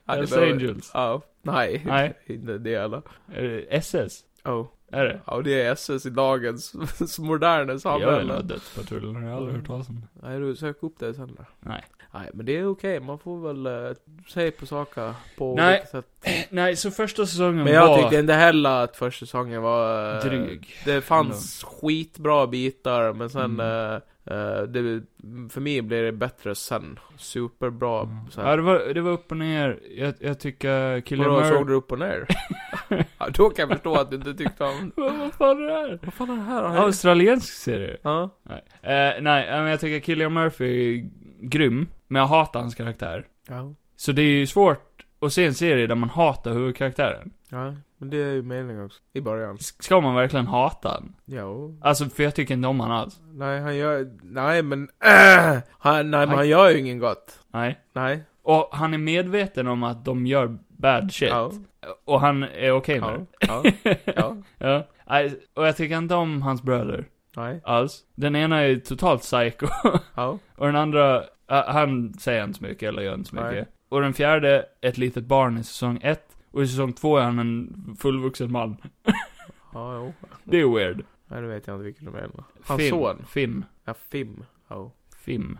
Hells Angels. Ja. Nej, inte det alla. Är det SS? Ja. Är det? Ja, det är SS i dagens moderna samhälle. Jag har Dödspatrullen, jag har aldrig hört talas om det. Nej, du söker upp det sen då. Nej, men det är okej. Man får väl säga på saker på vilket sätt. Nej, så första säsongen var... Men jag tyckte inte heller att första säsongen var... dryg. Det fanns skitbra bitar, men sen... det, för mig blir det bättre sen. Superbra. Ja, det var upp och ner. Jag tycker Killian Murphy... Såg du upp och ner? Ja, då kan jag förstå att du inte tyckte om... Vad fan är det här? Vad fan är det här? Australiensk serie. Ja. Nej, men jag tycker Killian Murphy är grym. Men jag hatar hans karaktär. Ja. Så det är ju svårt att se en serie där man hatar huvudkaraktären. Ja. Men det är ju meningen också, i början. Ska man verkligen hata han? Jo. Alltså, för jag tycker inte om han alls. Nej, han gör... Nej, men... men han gör ju ingen gott. Nej. Och han är medveten om att de gör bad shit. Ja. Och han är okej med det. Ja. Och jag tycker inte om hans bröder. Nej. Alls. Den ena är totalt psycho. Ja. Och den andra... han säger inte så mycket, eller gör inte så mycket. Nej. Och den fjärde, ett litet barn i säsong 1. Och i säsong 2 är han en fullvuxen man. Ja, jo. Det är weird. Nej, nu vet jag inte vilken de är. Hans son. Finn. Ja, Finn. Oh. Finn.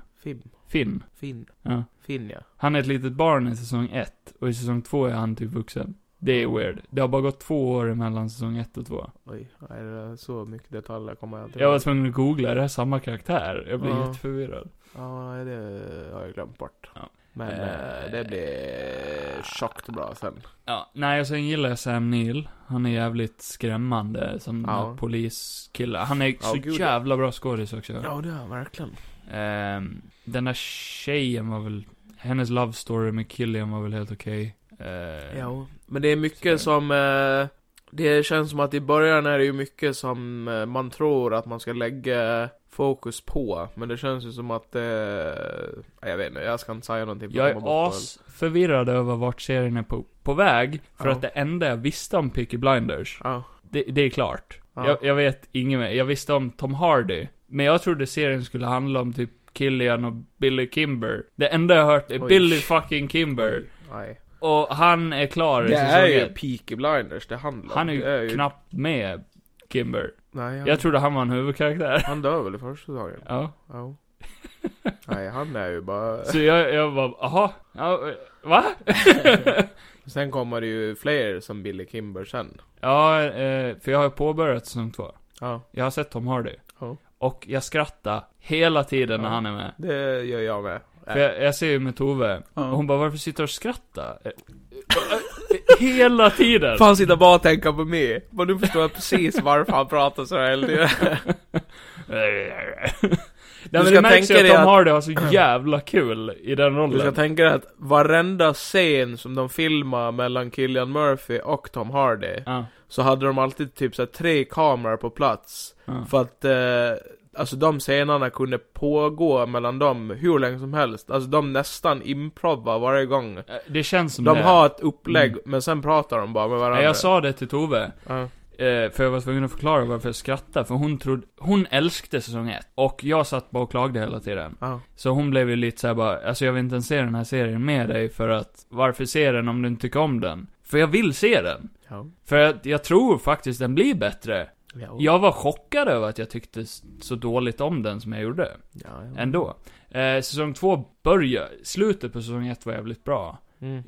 Ja. Finn, ja. Han är ett litet barn i säsong 1. Och i säsong 2 är han typ vuxen. Det är weird. Det har bara gått 2 år mellan säsong 1 och 2. Oj, är det så mycket detaljer kommer jag till. Jag var tvungen att googla, är det här samma karaktär? Jag blir jätteförvirrad. Ja, det har jag glömt bort. Ja. Men det blir tjockt bra sen. Ja, nej, och sen gillar jag Sam Neill. Han är jävligt skrämmande som poliskille. Han är så jävla bra skådis också. Ja, det är verkligen. Den där tjejen var väl... Hennes love story med Killian var väl helt okej. Ja, men det är mycket som... det känns som att i början är det ju mycket som man tror att man ska lägga... fokus på, men det känns ju som att jag vet inte, jag ska inte säga någonting. Jag är förvirrad över vart serien är på väg, för att det enda jag visste om Peaky Blinders det är klart. Jag vet inget mer. Jag visste om Tom Hardy, men jag trodde serien skulle handla om typ Killian och Billy Kimber. Det enda jag hört är Billy fucking Kimber. Nej. Och han är klar i säsongen. Det är ju Peaky Blinders det handlar om. Han är ju knappt med Kimber. Nej, jag trodde han var en huvudkaraktär. Han dör väl i första dagen. Ja. Nej, han är ju bara... Så jag bara, va? Sen kommer det ju fler som Billy Kimber sen. Ja, för jag har påbörjat säsong 2. Ja. Jag har sett Tom Hardy. Ja. Och jag skrattar hela tiden när han är med. Det gör jag med. För jag ser ju med Tove. Ja. Och hon bara, varför sitter du och skrattar? Hela tiden. Fan, sitter bara och tänker på mig. Men nu förstår jag precis varför han pratar så här. Nej, men det märks att de har det så jävla kul i den rollen. Du ska tänka dig att varenda scen som de filmar mellan Killian Murphy och Tom Hardy så hade de alltid typ så här 3 kameror på plats. För att... alltså de scenerna kunde pågå mellan dem hur länge som helst. Alltså de nästan improvar varje gång. Det känns som de det. De har ett upplägg men sen pratar de bara med varandra. Jag sa det till Tove. För jag var tvungen att förklara varför jag skrattade. För hon älskade säsong 1. Och jag satt bara och klagade hela tiden. Så hon blev ju lite såhär bara, alltså jag vill inte ens se den här serien med dig. För att varför se den om du inte tycker om den? För jag vill se den. För jag tror faktiskt den blir bättre. Jag var chockad över att jag tyckte så dåligt om den som jag gjorde. Ändå. Säsong 2 började. Slutet på säsong 1 var jävligt bra.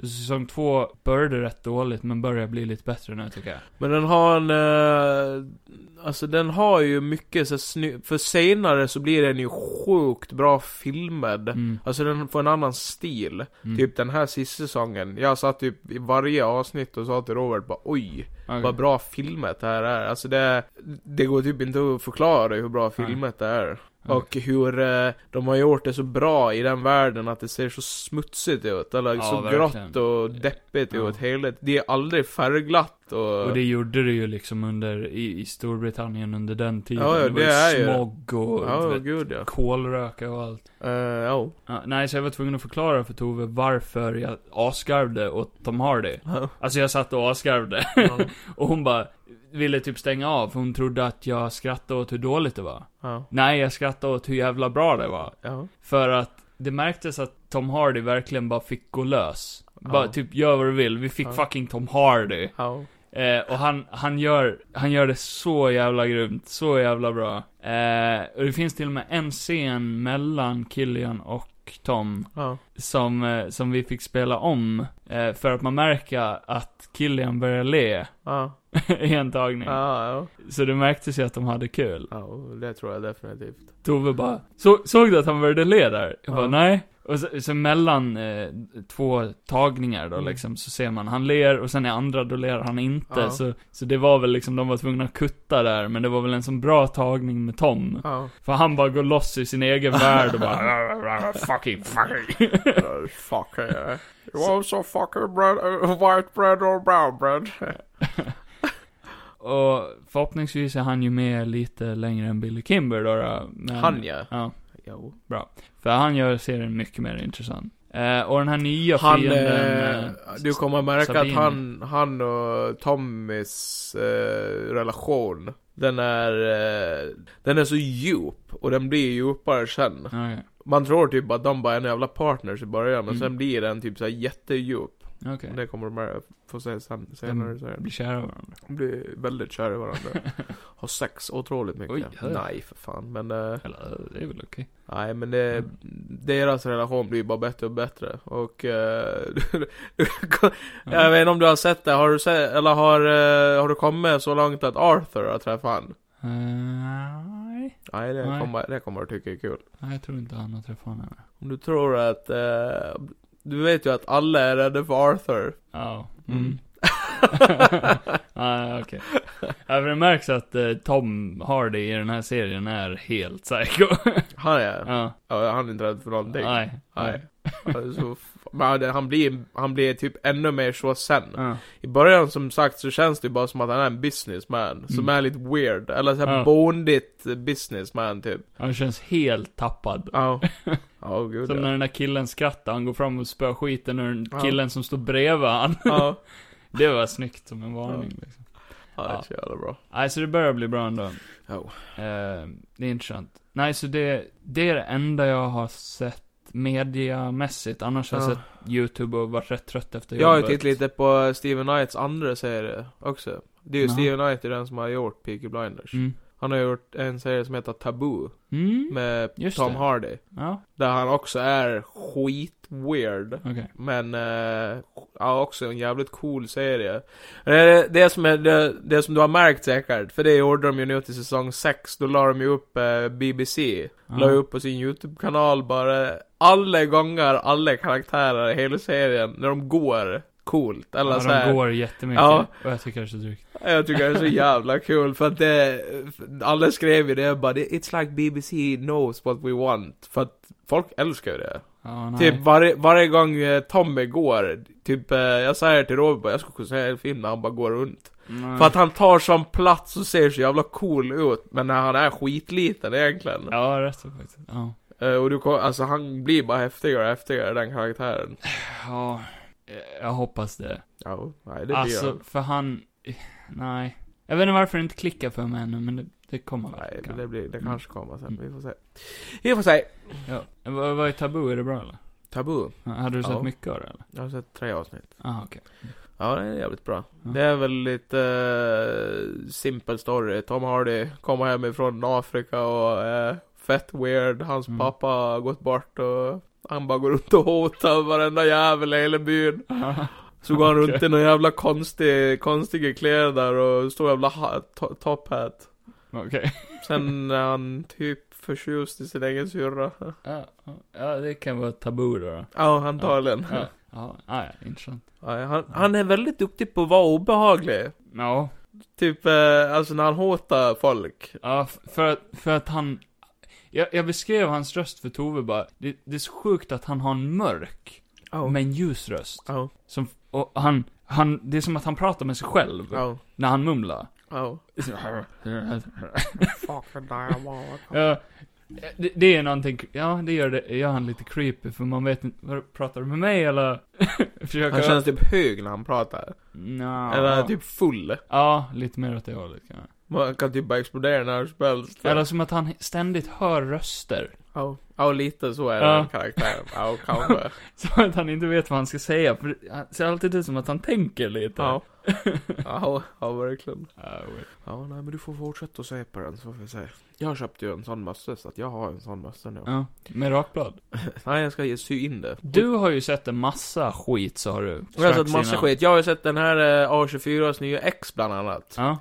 Säsong 2 började rätt dåligt, men börjar bli lite bättre nu tycker jag. Men den har en... alltså den har ju mycket så för senare så blir den ju sjukt bra filmad. Alltså den får en annan stil. Typ den här sista säsongen. Jag satt typ i varje avsnitt och sa till Robert bara, oj, vad bra filmet här är. Alltså det det går typ inte att förklara hur bra filmet är. Och hur de har gjort det så bra i den världen att det ser så smutsigt ut. Eller så verkligen. Grått och deppigt ut helhet. Det är aldrig färgglatt. Och det gjorde det ju liksom under i Storbritannien under den tiden. Ja, det var ju smog och kolröka och allt. Nej, så jag var tvungen att förklara för Tove varför jag asgarvde åt Tom Hardy. Alltså jag satt och asgarvde. Och hon bara ville typ stänga av, för hon trodde att jag skrattade åt hur dåligt det var. Nej, jag skrattade åt hur jävla bra det var. För att det märktes att Tom Hardy verkligen bara fick gå lös. Bara typ, gör vad du vill. Vi fick fucking Tom Hardy. Och han gör det så jävla grymt. Så jävla bra. Och det finns till och med en scen mellan Killian och Tom som vi fick spela om för att man märker att Killian börjar le i en tagning. Så det märktes ju att de hade kul. Det tror jag definitivt. Tove bara, såg du att han började le där? Jag bara, nej. Och så mellan två tagningar då liksom, så ser man, han ler och sen i andra då ler han inte. Så det var väl liksom, de var tvungna att kutta där, men det var väl en sån bra tagning med Tom. För han bara går loss i sin egen värld och bara fucking. Fucker. You also fucking bread, white bread or brown bread. Och förhoppningsvis är han ju med lite längre än Billy Kimber då. Men, Jo. Bra. För han gör serien mycket mer intressant. Och den här nya fienden... du kommer märka Sabine. Att han och Tommys relation, den är så djup. Och den blir djupare sen. Man tror typ att de bara är en jävla partners i början. Men sen blir den typ så här jättedjup. Det kommer de här få se senare. De blir kära i varandra. De blir väldigt kära i varandra. Har sex otroligt mycket. Nej, för fan. Men, eller, det är väl okej. Nej, men deras relation blir bara bättre och bättre. Och jag vet inte om du har sett det. Har du kommit så långt att Arthur har träffat han? Nej, det kommer att tycka är kul. Nej, jag tror inte han har träffat han. Om du tror att... du vet ju att alla är rädda för Arthur. Okej. Det märks att Tom Hardy i den här serien är helt psycho. Han är inte rädd för någonting. Nej. Alltså, men han blir typ ännu mer så sen. I början som sagt så känns det bara som att han är en businessman som är lite weird. Eller så här bondigt businessman typ. Han känns helt tappad. Gud, som när den där killen skrattar. Han går fram och spör skiten ur den killen som står bredvid han. Det var snyggt som en varning liksom. Det är så bra. Nej, så det börjar bli bra ändå. Det är intressant. Nej, så det är det enda jag har sett mediamässigt. Annars har jag sett YouTube och varit rätt trött efter jobbet. Jag har tittat lite på Steven Knights andra serie också. Det är ju Steven Knight, den som har gjort Peaky Blinders. Han har gjort en serie som heter Taboo med Tom Hardy. Där han också är skit weird. Men också en jävligt cool serie. Det som du har märkt säkert, för det gjorde de ju nu till säsong 6. Då la de ju upp BBC. La upp på sin YouTube-kanal bara alla gånger, alla karaktärer i hela serien när de går. Coolt. Eller så här. De går jättemycket. Och jag tycker det är så drygt. Jag tycker det är så jävla kul. För att alla skrev ju det. Bara, it's like BBC knows what we want. För att folk älskar det. Typ varje gång Tommy går. Typ jag säger till Robert. Jag skulle säga en film när han bara går runt. För att han tar sån plats och ser så jävla cool ut. Men när han är skitliten egentligen. Ja, rätt så faktiskt. Och alltså han blir bara häftigare och häftigare, den karaktären. Jag hoppas det. För han... Nej. Jag vet inte varför det inte klickar för mig ännu, men det kommer. Det kanske kommer sen. Vi får se. Vad är Tabu? Är det bra eller? Tabu? Hade du sett mycket av det eller? Jag har sett 3 avsnitt. Det är jävligt bra. Det är väl lite simpel story. Tom Hardy kommer hem ifrån Afrika och fett weird. Hans pappa har gått bort och... Han bara går runt och hotar varenda jävel i hela byn. Så går han runt i någon jävla konstiga kläder och stor jävla top hat. Sen när han typ förtjust i sin egen syrra. Det kan vara Tabu då. Han tar den. Intressant. Han är väldigt duktig på att vara obehaglig. Typ, alltså när han hotar folk. Ja, för att han... Jag beskrev hans röst för Tove bara. Det är så sjukt att han har en mörk, men ljus röst. Oh. Som, och han, det är som att han pratar med sig själv när han mumlar. Oh. Det är någonting, ja, det gör han lite creepy, för man vet inte, pratar du med mig eller? Han känns typ hög när han pratar. No. Eller typ full. Ja, lite mer åt det hållet kan jag. Man kan typ bara explodera när som helst. Eller som att han ständigt hör röster. Ja, lite så är den karaktären. Ja, kanske. Så att han inte vet vad han ska säga. För det ser alltid ut som att han tänker lite. Ja, verkligen. Ja, nej, men du får fortsätta att säga på den, så får jag säga. Jag köpte ju en sån mössa, så att jag har en sån mössa nu. Ja, med rakblad. Nej, jag ska sy in det. Du har ju sett en massa skit, så har du. Jag har sett massa skit. Jag har ju sett den här A24s nya X bland annat. Ja.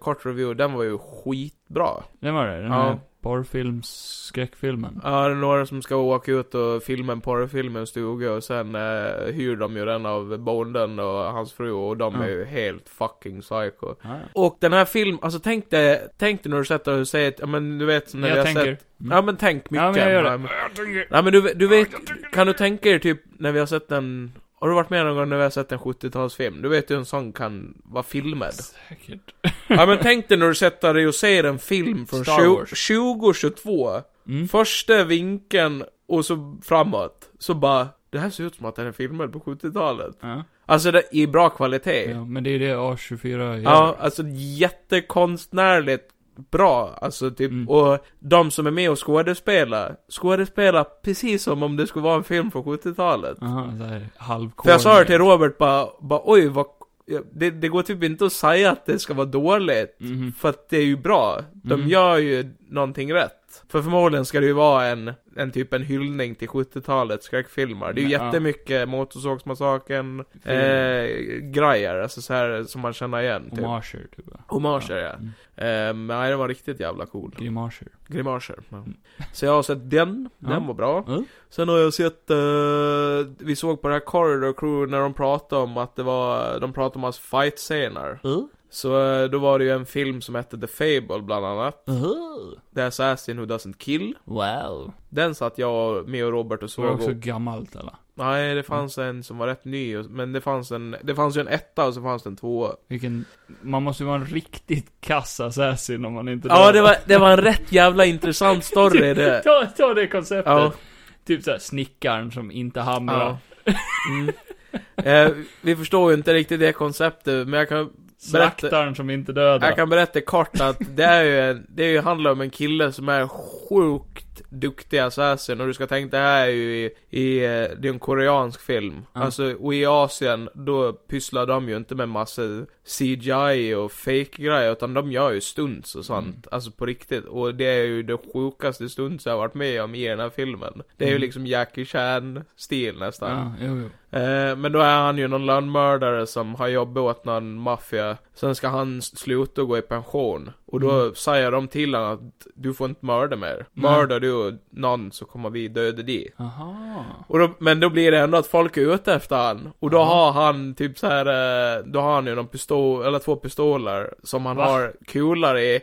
Kort review, den var ju skitbra. Den var det, den här. Porrfilms-skräckfilmen. Ja, det är några som ska åka ut och filma en porrfilm i en stuga, och sen hyr de ju den av bonden och hans fru, och de är ju helt fucking psycho. Ja. Och den här filmen, alltså tänk dig när du sätter och säger, ja men du vet som när jag tänker. Sett, ja men tänk mycket. Ja men jag gör det. Ja men du vet, kan du tänka dig typ när vi har sett den, har du varit med någon gång när vi har sett en 70-talsfilm? Du vet ju en sån kan vara filmad. Säkert. Ja, men tänk dig när du sätter dig och ser en film från 2022. Första vinkeln och så framåt. Så bara, det här ser ut som att den är filmad på 70-talet. Ja. Alltså det är bra kvalitet. Ja, men det är det A24 gör. Ja, alltså jättekonstnärligt bra. Alltså typ, och de som är med och skådespelar precis som om det skulle vara en film från 70-talet. För jag sa det till Robert bara oj, vad, det går typ inte att säga att det ska vara dåligt, för att det är ju bra. De gör ju någonting rätt. För förmodligen ska det ju vara en typ en hyllning till 70-talets skräckfilmer. Det är ju jättemycket motorsågsmassaken grejer, alltså så här som man känner igen. Homager typ. Homager, men nej, den var riktigt jävla cool. Grimager. Så jag har sett den var bra. Sen har jag sett, vi såg på det här Corridor Crew när de pratade om att de pratade om hans fight-scener. Så då var det ju en film som hette The Fable bland annat. The Assassin Who Doesn't Kill. Wow. Den satt jag med och Robert och såg. Det var också gammalt eller? Nej, det fanns en som var rätt ny. Men det fanns ju en etta och så fanns det en tvåa. Man måste ju vara en riktigt kass assassin om man inte... Ja, det var en rätt jävla intressant story. Ta det konceptet. Ja. Typ såhär snickaren som inte hamnar. Ja. Vi förstår ju inte riktigt det konceptet, men jag kan... Slaktaren som inte dödar. Jag kan berätta kort att det handlar om en kille som är sjukt duktig assassin. Och du ska tänka, det här är ju det är en koreansk film. Alltså, och i Asien då pysslar de ju inte med massa CGI och fake grejer, utan de gör ju stunts och sånt. Alltså på riktigt. Och det är ju det sjukaste stunts jag har varit med om i den här filmen. Det är ju liksom Jackie Chan-stil nästan. Ja, jo. Men då är han ju någon lönnmördare som har jobbat åt någon maffia. Sen ska han sluta och gå i pension. Och då säger de till honom att du får inte mörda mer. Mördar du någon så kommer vi döda dig. Men då blir det ändå att folk är ute efter han. Och då har han typ så här, då har han ju någon pistol, eller två pistoler som han har kulor i.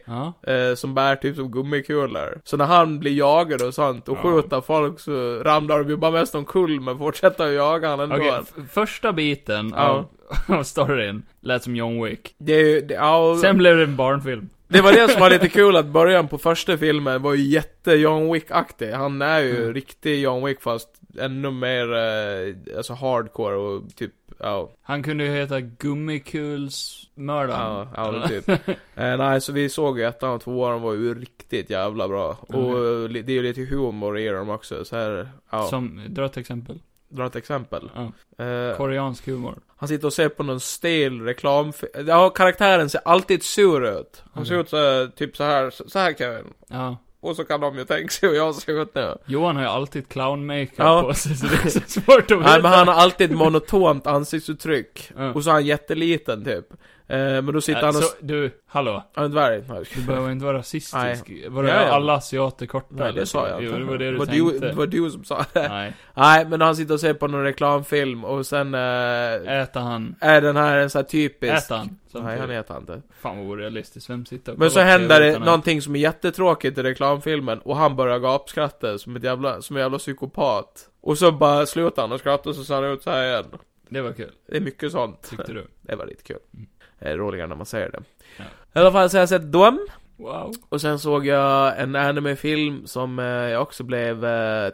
Som bär typ som gummikulor. Så när han blir jagad och sånt och skjuter folk, så ramlar de ju bara mest omkull, men fortsätter att jaga han ändå. Första biten av storyn lät som John Wick. Sen blev det en barnfilm. Det var det som var lite kul, att början på första filmen var ju jätte John Wick-aktig. Han är ju riktig John Wick, fast ännu mer alltså hardcore och typ. Han kunde ju heta Gummikulsmördaren. Typ. Nej, så vi såg ju ettan och tvåan var ju riktigt jävla bra. Och det är ju lite humor i dem också. Så här, som, dra ett exempel. Koreansk humor. Han sitter och ser på någon stel reklam. Ja, karaktären ser alltid sur ut. Han ser ut typ så här Kevin. Ja. Och så kan de ju tänka sig och jag ser ut nu. Johan har ju alltid clown-makeup på sig, så det är så svårt att veta. Nej, men han har alltid monotont ansiktsuttryck. Och så är han jätteliten typ. Men då sitter han och... Du, hallå? En dvärg. Du behöver inte vara rasistisk. Nej. Var det alla asiater korta? Nej, det sa jag. Det var det du tänkte. Det var du som sa det. Nej. Nej, men han sitter och ser på någon reklamfilm och sen... äter han. Är den här en sån här typisk... Äter han? Nej, han äter inte. Fan vad orealistiskt. Vem sitter och... Men så händer det någonting som är jättetråkigt i reklamfilmen och han börjar gapskratta som en jävla psykopat. Och så bara slutar han och skrattar och så ser han ut så här igen. Det var kul. Det är mycket sånt. Tyckte du? Det var lite kul. Mm. Roligare när man säger det. Ja. I alla fall så har jag sett dem. Wow. Och sen såg jag en anime-film som jag också blev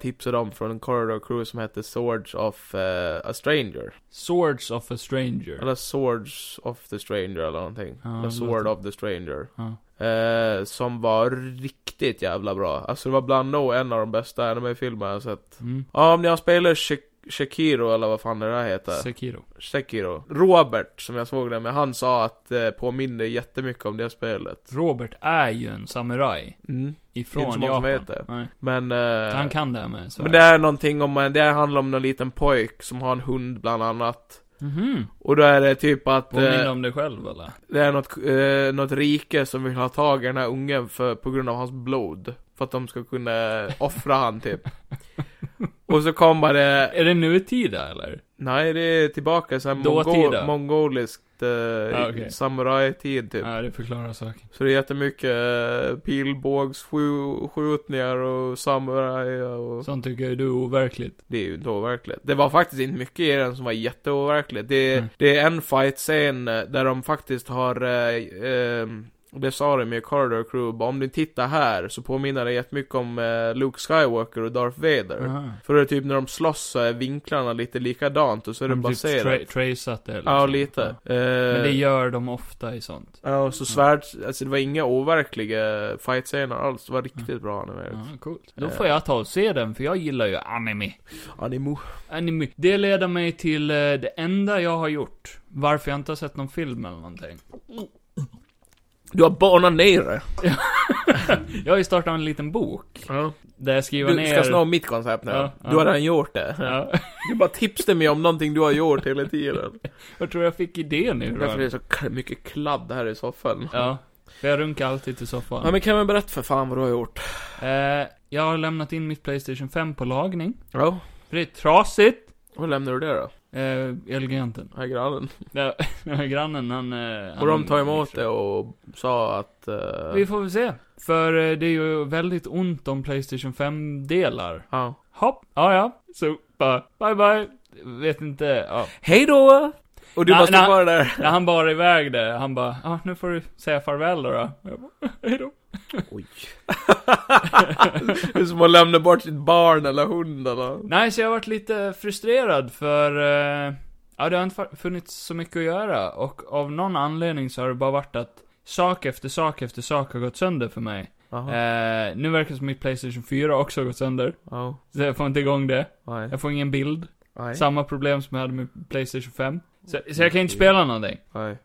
tipsad om från en Corridor Crew som hette Swords of a Stranger. Swords of a Stranger. Eller Swords of the Stranger eller någonting. Ja, eller Sword of the Stranger. Ja. Som var riktigt jävla bra. Alltså det var bland en av de bästa anime-filmerna jag sett. Mm. Ja, om ni har spelat Sekiro eller vad fan det där heter. Sekiro. Robert som jag såg det med, han sa att påminner jättemycket om det spelet. Robert är ju en samuraj. Mm. Ifrån Japan. Men han kan det med. Men det är någonting om, det handlar om en liten pojk som har en hund bland annat. Mm-hmm. Och då är det typ att påminner om dig själv eller? Det är något rike som vill ha tag i den här ungen på grund av hans blod. För att de ska kunna offra han typ. Och så kommer det... Är det nutida eller? Nej, det är tillbaka så här mongoliskt samurajtid typ. Ja, det förklarar saken. Så det är jättemycket pilbågsskjutningar och samurajer och... Sånt tycker jag du är overkligt. Det är ju inte overkligt. Det var faktiskt inte mycket i den som var jätteoverkligt. Det är en fight-scen där de faktiskt har... det sa de med Corridor Crew. Om du tittar här så påminner det jättemycket om Luke Skywalker och Darth Vader. Uh-huh. För det är typ när de slåss så är vinklarna lite likadant och så är de det baserat. De typ traceat det liksom. Ja, lite. Men det gör de ofta i sånt. Ja, och så svärd... Alltså det var inga overkliga fight-scener alls. Det var riktigt bra anime. Ja, coolt. Då får jag ta och se den för jag gillar ju anime. Anime. Det leder mig till det enda jag har gjort. Varför jag inte har sett någon film eller någonting. Du har bara ner. Jag har ju startat en liten bok. Ja. Där jag skriver ner... Du ska snå om mitt koncept nu. Ja, du har redan gjort det. Ja. Du bara tipsade mig om någonting du har gjort hela tiden. Jag tror jag fick idén nu. Därför är det så mycket kladd här i soffan. Ja, för jag runkar alltid till soffan. Ja, men kan man berätta för fan vad du har gjort? Jag har lämnat in mitt PlayStation 5 på lagning. Ja. För det är trasigt. Hur lämnar du det då? Elgiganten. Den här grannen. Han... och de tar emot det och sa att... Vi får väl se. För det är ju väldigt ont om PlayStation 5-delar. Ja. Hopp. Ja. Så bara, bye. Vet inte. Ja. Hej då! Och du måste vara där. När han bara iväg där. Han bara, nu får du säga farväl då. Jag bara, hej då. Oj. Det är som att lämna bort sitt barn eller hund eller. Nej, så jag har varit lite frustrerad för det har inte funnits så mycket att göra. Och av någon anledning så har det bara varit att sak efter sak har gått sönder för mig. Nu verkar det som mitt PlayStation 4 också har gått sönder. Så jag får inte igång det. Nej. Jag får ingen bild. Nej. Samma problem som jag hade med PlayStation 5. Så jag kan inte spela någonting. Nej.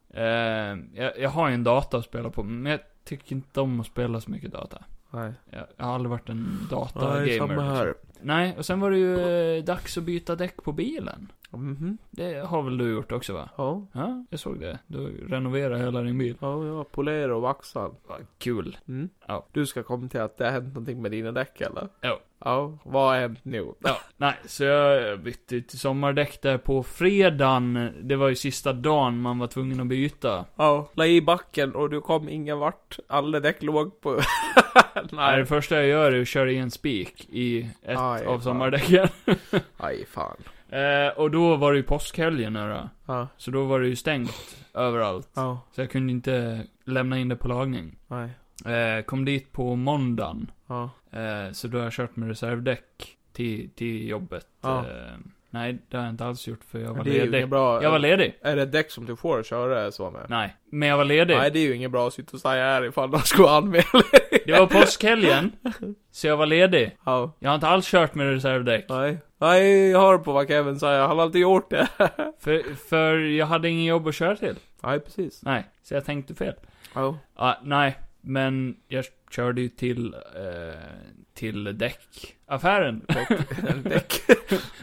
Jag har ju en data att spela på, men jag tycker inte om att spela så mycket data. Nej. Jag har aldrig varit en datagamer. Nej, och sen var det ju dags att byta däck på bilen. Mm-hmm. Det har väl du gjort också va? Ja. Ja, jag såg det. Du renoverar hela din bil. Ja, polerar och vaxar. Vad kul. Mm. Ja. Du ska komma till att det har hänt någonting med dina däck eller? Ja. Ja, vad har hänt nu? Ja, nej, så jag bytte till sommardäck där på fredagen. Det var ju sista dagen man var tvungen att byta. Ja, la i backen och du kom ingen vart. Alla däck låg på... Nej, det första jag gör är att köra i en spik i ett av sommardäcken. Aj, fan. Och då var det ju påskhelgen då. Ja. Så då var det ju stängt överallt. Ja. Så jag kunde inte lämna in det på lagning. Nej. Kom dit på måndagen. Ja. Så då har jag kört med reservdäck till jobbet. Ja. Nej, det har jag inte alls gjort för jag var ledig. Jag var ledig. Är det däck som du får köra så med? Nej, men jag var ledig. Nej, det är ju inget bra att sitta och säga här ifall de ska anmäla. Det var påskhelgen, så jag var ledig. Ja. Jag har inte alls kört med reservdäck. Nej, jag hör på vad Kevin säger. Jag har alltid gjort det. för jag hade ingen jobb att köra till. Nej, precis. Nej, så jag tänkte fel. Ja. Nej. Men jag körde ju till däckaffären.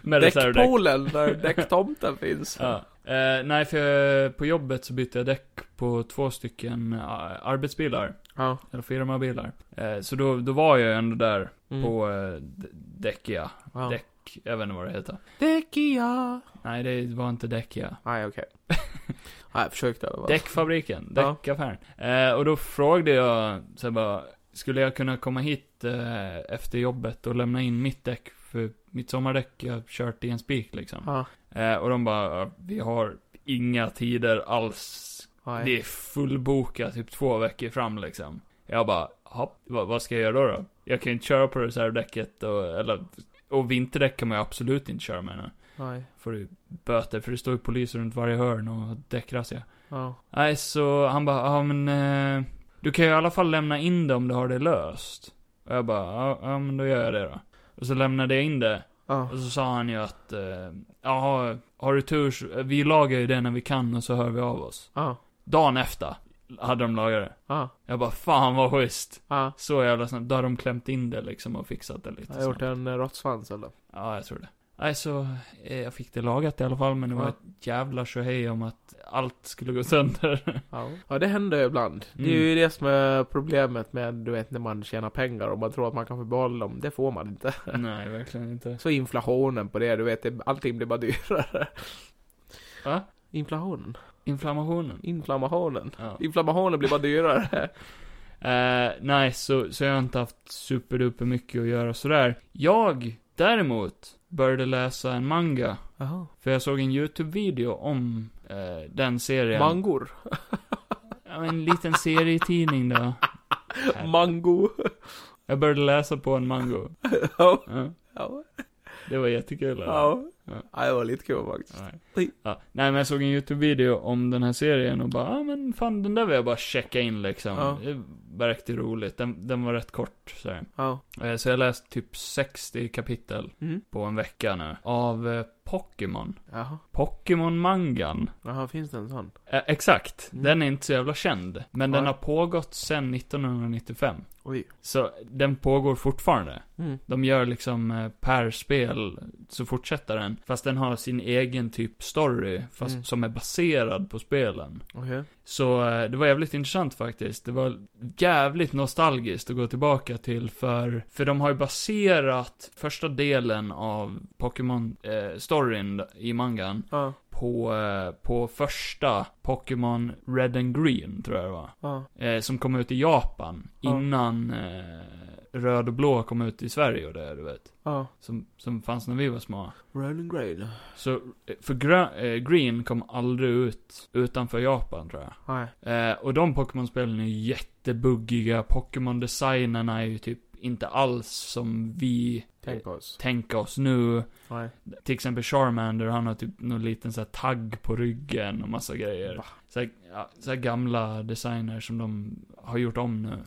Däckpolen där däcktomten finns. Ja. Nej, för på jobbet så bytte jag däck på 2 stycken arbetsbilar. Ja. Eller firmabilar. Så då var jag ändå där på Däckia. Ja. Däck, jag vet inte vad det heter. Däckia! Nej, det var inte Däckia. Nej, okej. Nej, jag försökte i alla fall. Däckfabriken, däckaffären. Ja. Och då frågade jag så här bara, skulle jag kunna komma hit efter jobbet och lämna in mitt däck? För mitt sommardäck, jag har kört i en spik liksom. Ja. Och de bara, vi har inga tider alls. Aj. Det är fullbokat typ 2 veckor fram liksom. Jag bara, vad ska jag göra då? Jag kan inte köra på reservdäcket och vinterdäck kan man ju absolut inte köra med nu. Får du böter, för det står ju poliser runt varje hörn och däckrassiga. Nej, så han bara, men du kan ju i alla fall lämna in det om du har det löst. Och jag bara, men då gör jag det då. Och så lämnade jag in det. Och så sa han ju att har du tur, vi lagar ju det när vi kan och så hör vi av oss. Dagen efter hade de lagat det. Jag bara, fan vad schysst. Så jävla snabbt, då hade de klämt in det liksom och fixat det lite. Har gjort en råttsvans eller? Ja, jag tror det. Nej, så jag fick det lagat i alla fall, men det var ett jävla tjohej om att allt skulle gå sönder. Ja, det händer ibland. Det är ju det som är problemet med, du vet, när man tjänar pengar och man tror att man kan få behålla dem. Det får man inte. Nej, verkligen inte. Så inflationen på det, du vet, allting blir bara dyrare. Va? Inflammationen blir bara dyrare. Nej, så jag har inte haft superduper mycket att göra sådär. Jag däremot började läsa en manga. Aha. För jag såg en YouTube-video om den serien. Mangor? Ja, en liten serietidning då. Mango. Jag började läsa på en mango. Ja. Ja. Det var jättekul. Eller? Ja. Ja, det var lite kul faktiskt. Nej. Ja. Nej, men jag såg en YouTube-video om den här serien och bara, men fan, den där vill jag bara checka in liksom. Ja. Det verkade roligt. Den var rätt kort så här. Ja. Så jag läste typ 60 kapitel på en vecka nu av Pokémon. Pokémon-mangan. Jaha, finns det en sån? Exakt. Den är inte så jävla känd. Men den har pågått sedan 1995. Oj. Så den pågår fortfarande. De gör liksom per spel så fortsätter den. Fast den har sin egen typ story. Fast som är baserad på spelen. Okay. Så det var jävligt intressant faktiskt. Det var jävligt nostalgiskt att gå tillbaka till. För de har ju baserat första delen av Pokémon storyn i mangan på första Pokémon Red and Green, tror jag det var. Som kom ut i Japan innan Röd och Blå kom ut i Sverige och det, du vet. Som fanns när vi var små. Red and Green. Så för Green kom aldrig ut utanför Japan, tror jag. Och de Pokémon-spelen är jättebuggiga. Pokémon-designerna är ju typ inte alls som vi tänker oss nu. Nej. Till exempel Charmander, han har typ någon liten så här tagg på ryggen och massa grejer. Så här gamla designer som de har gjort om nu.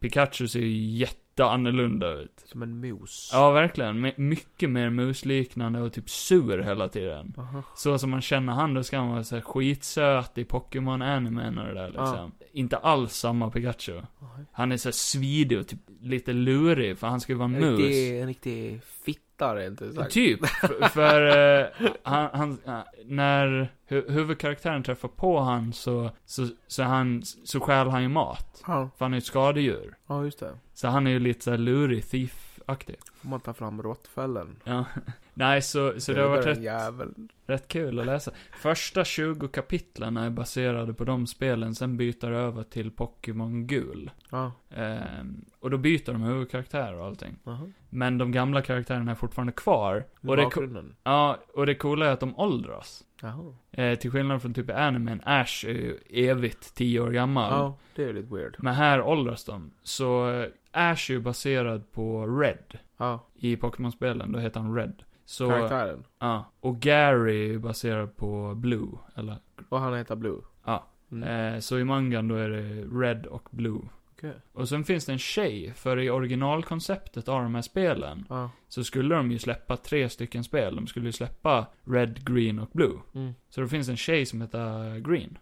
Pikachu ser ju jätteannorlunda ut. Som en mus. Ja, verkligen. Mycket mer musliknande och typ sur hela tiden. Så som man känner han, då ska han vara så här skitsöt i Pokémon-animen och det där liksom. Inte alls samma Pikachu. Han är så här svidig och typ lite lurig, för han ska ju vara en mus. Det är en riktig fittar, inte sagt. Typ, för han när huvudkaraktären träffar på han så stjäl han ju mat. För han är ju ett skadedjur. Ja, just det. Så han är ju lite så här lurig, thief-aktig. Får man ta fram råttfällen. Ja. Nej, så det har varit rätt kul att läsa. Första 20 kapitlen är baserade på de spelen. Sen byter över till Pokémon Gul. Och då byter de huvudkaraktärer och allting. Men de gamla karaktärerna är fortfarande kvar. Och det coola är att de åldras. Till skillnad från typ animen, Ash är ju evigt 10 år gammal. Det är lite weird. Men här åldras de. Så Ash är ju baserad på Red. I Pokémon-spelen, då heter han Red. Så, karaktären? Ja. Och Gary är baserad på Blue. Eller? Och han heter Blue? Ja. Så i mangan då är det Red och Blue. Okay. Och sen finns det en tjej, för i originalkonceptet av de här spelen så skulle de ju släppa 3 stycken spel. De skulle ju släppa Red, Green och Blue. Så då finns en tjej som heter Green.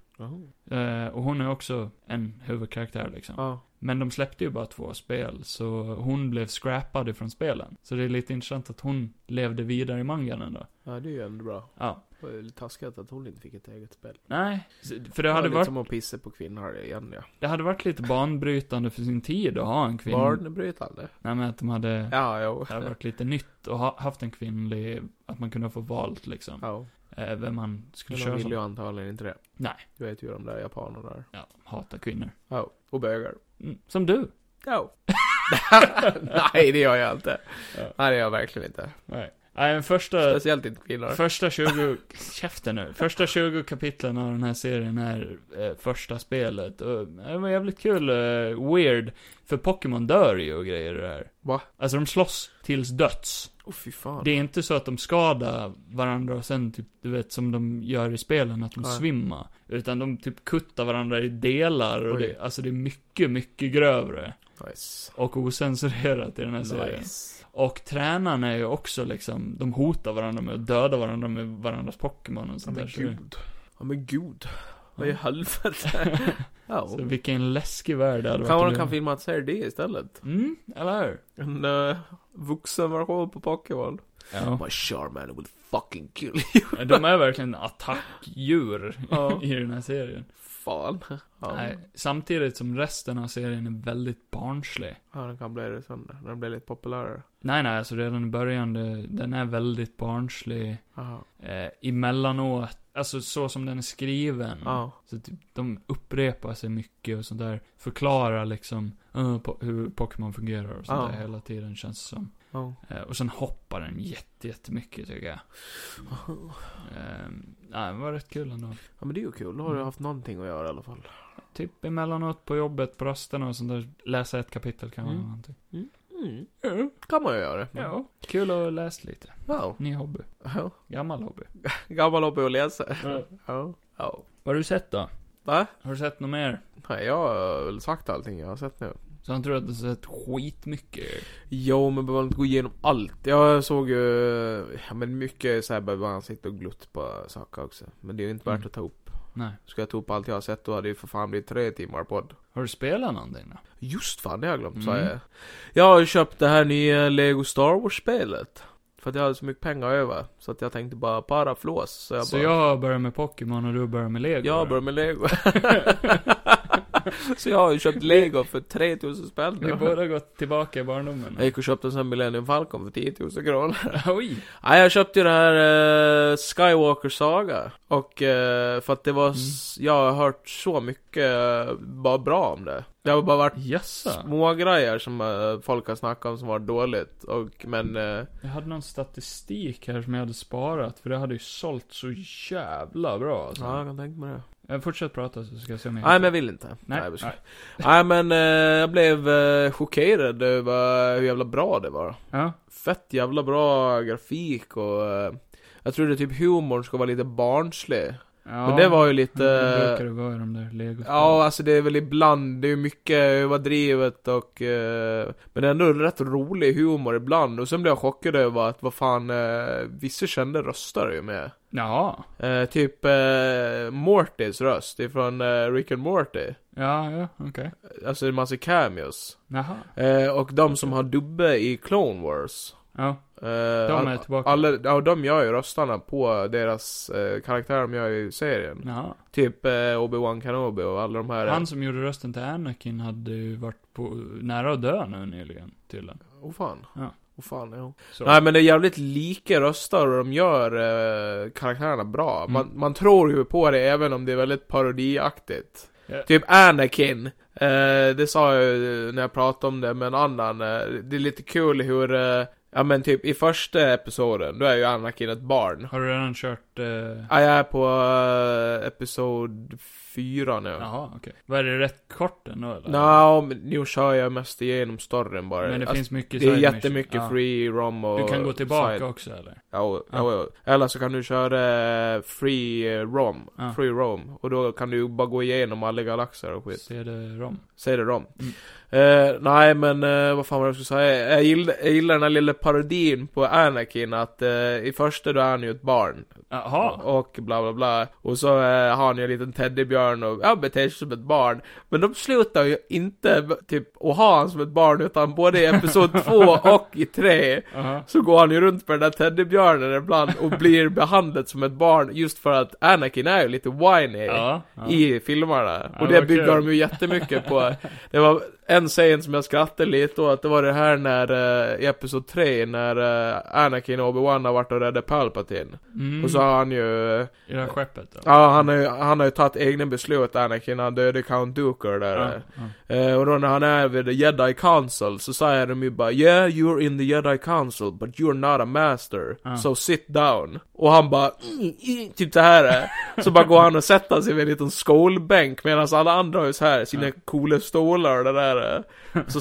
Och hon är också en huvudkaraktär liksom. Men de släppte ju bara 2 spel, så hon blev scrappad från spelen. Så det är lite intressant att hon levde vidare i mangan ändå. Ja, det är ju ändå bra. Det var ju lite taskigt att hon inte fick ett eget spel. Nej, för det hade varit... som att pissa på kvinnor igen, ja. Det hade varit lite banbrytande för sin tid att ha en kvinna... Barnbrytande? Nej, men att de hade... Ja, jo. Det hade varit lite nytt att ha haft en kvinnlig... Att man kunde få valt, liksom. Ja. Vem man skulle köra som. De vill ju antagligen inte det. Nej. Du vet ju de där japanerna där. Ja, hatar kvinnor. Ja, och bögar. Mm. Som du. Ja. Nej, det gör jag inte. Ja. Nej, det gör jag verkligen inte. Nej. Nej, Första 20 kapitlen av den här serien är första spelet. Och det var jävligt kul, weird. För Pokémon dör ju och grejer där. Va? Alltså de slåss tills döds. Oh, fy fan. Det är inte så att de skadar varandra och sen typ, du vet, som de gör i spelen, att de svimmar. Utan de typ kuttar varandra i delar. Och det, alltså det är mycket, mycket grövre. Nice. Och osensurerat i den här serien. Och tränarna är ju också liksom, de hotar varandra med att döda varandra med varandras Pokémon och sånt där. Men gud. Vad i helvete. Så vilken läskig värld det hade varit. Kan man filma att säga det istället? Mm, eller hur? En vuxen version på Pokémon. Ja. My Charmander will fucking kill you. De är verkligen attackdjur i den här serien. Fan. Ja. Nej, samtidigt som resten av serien är väldigt barnslig. Ja, den kan bli det sen när den blir lite populärare. Nej, alltså redan i början, den är väldigt barnslig. Emellanåt, alltså så som den är skriven. Så typ, de upprepar sig mycket och sånt där. Förklarar liksom hur Pokémon fungerar och sånt där hela tiden, känns som. Och sen hoppar den jättemycket tycker jag. Nej, det var rätt kul ändå. Ja, men det är ju kul. Då har du haft någonting att göra i alla fall. Typ emellanåt på jobbet, på rösten och sånt där. Läsa ett kapitel kan man någonting. Kan man ju göra. Ja, kul att läsa lite. Ny hobby. Gammal hobby. Gammal hobby att läsa. Vad har du sett då? Va? Har du sett något mer? Nej, jag har sagt allting jag har sett nu. Så han tror att det har sett skitmycket. Jo, men behöver inte gå igenom allt. Jag såg ju men mycket så här, behöver man sitta och glutt på saker också. Men det är ju inte värt att ta upp. Nej. Ska jag ta upp allt jag har sett, då hade det för fan blivit 3 timmar podd. Har du spelat någonting då? Just fan, det har jag glömt. Jag har köpt det här nya Lego Star Wars-spelet. För att jag hade så mycket pengar över. Så att jag tänkte bara paraflås. Så jag börjar med Pokémon och du börjar med Lego? Jag börjar med Lego. Så jag har ju köpt Lego för 3000 spänn. Ni borde gått tillbaka i barndomen. Jag gick och köpte en sån Millennium Falcon för 10,000 kronor. Oj! Ja, jag köpte ju det här Skywalker Saga. Och för att det var... Jag har hört så mycket bara bra om det. Det har bara varit små grejer som folk har snackat om som var dåligt. Jag hade någon statistik här som jag hade sparat. För det hade ju sålt så jävla bra. Alltså. Ja, jag kan tänka mig det. Fortsätt prata så ska jag se om jag... Nej, men jag vill inte. Nej. Nej, men jag blev chockerad över hur jävla bra det var. Ja. Fett jävla bra grafik och jag trodde typ humorn ska vara lite barnslig. Ja, men det var ju lite... Det brukar det vara i de där Lego-spelen. Ja, alltså det är väl ibland, det är mycket överdrivet och... men det är ändå rätt rolig humor ibland. Och sen blev jag chockad över att vad fan vissa kända röstar ju med. Ja. Typ Mortys röst ifrån Rick and Morty. Ja, okej. Alltså en massa cameos. Jaha. Och de som har dubbe i Clone Wars. Ja. De är tillbaka. De gör ju röstarna på deras karaktärer de gör i serien. Jaha. Typ Obi-Wan Kenobi och alla de här. Han som gjorde rösten till Anakin hade ju varit nära att dö nu nyligen tydligen. Oh fan. Nej, men det är jävligt lika röstar och de gör karaktärerna bra. Man tror ju på det även om det är väldigt parodiaktigt. Yeah. Typ Anakin. Det sa jag när jag pratade om det med en annan. Det är lite kul hur... Ja, men typ i första episoden då är ju Anakin ett barn. Har du redan kört... jag är på episod 4 nu. Jaha, okej. Var det rätt kort ändå, eller? Nu kör jag mest igenom storyn bara. Men det finns mycket... Det är jättemycket free rom och... Du kan gå tillbaka också, eller? Ja. Eller så kan du köra free rom. Och då kan du bara gå igenom alla galaxer och skit. Ser det rom. Nej, men vad fan var det jag skulle säga? Jag gillar den här lilla parodin på Anakin att i första då är han ju ett barn. Jaha. Och bla bla bla. Och så har han ju en liten teddybjörn Return och han beter sig som ett barn. Men de slutar ju inte typ att ha han som ett barn, utan både i episod 2 och i 3 så går han ju runt med den där teddybjörnen ibland och blir behandlad som ett barn, just för att Anakin är ju lite whiny i filmerna. Och det bygger de ju jättemycket på. Det var en scen som jag skrattade lite åt, att det var det här när i episod 3 när Anakin och Obi-Wan har varit och räddat Palpatine. Och så har han ju i det här skeppet då. Ja, han har ju tagit egna beslut, Anakin. Han dödade Count Dooku där. Och då när han är vid the Jedi Council så säger de ju bara "Yeah, you're in the Jedi Council, but you're not a master. So sit down." Och han bara typ så här. Så bara går han och sätter sig vid en liten skolbänk medan alla andra har ju så här sina coola stolar och det där. Så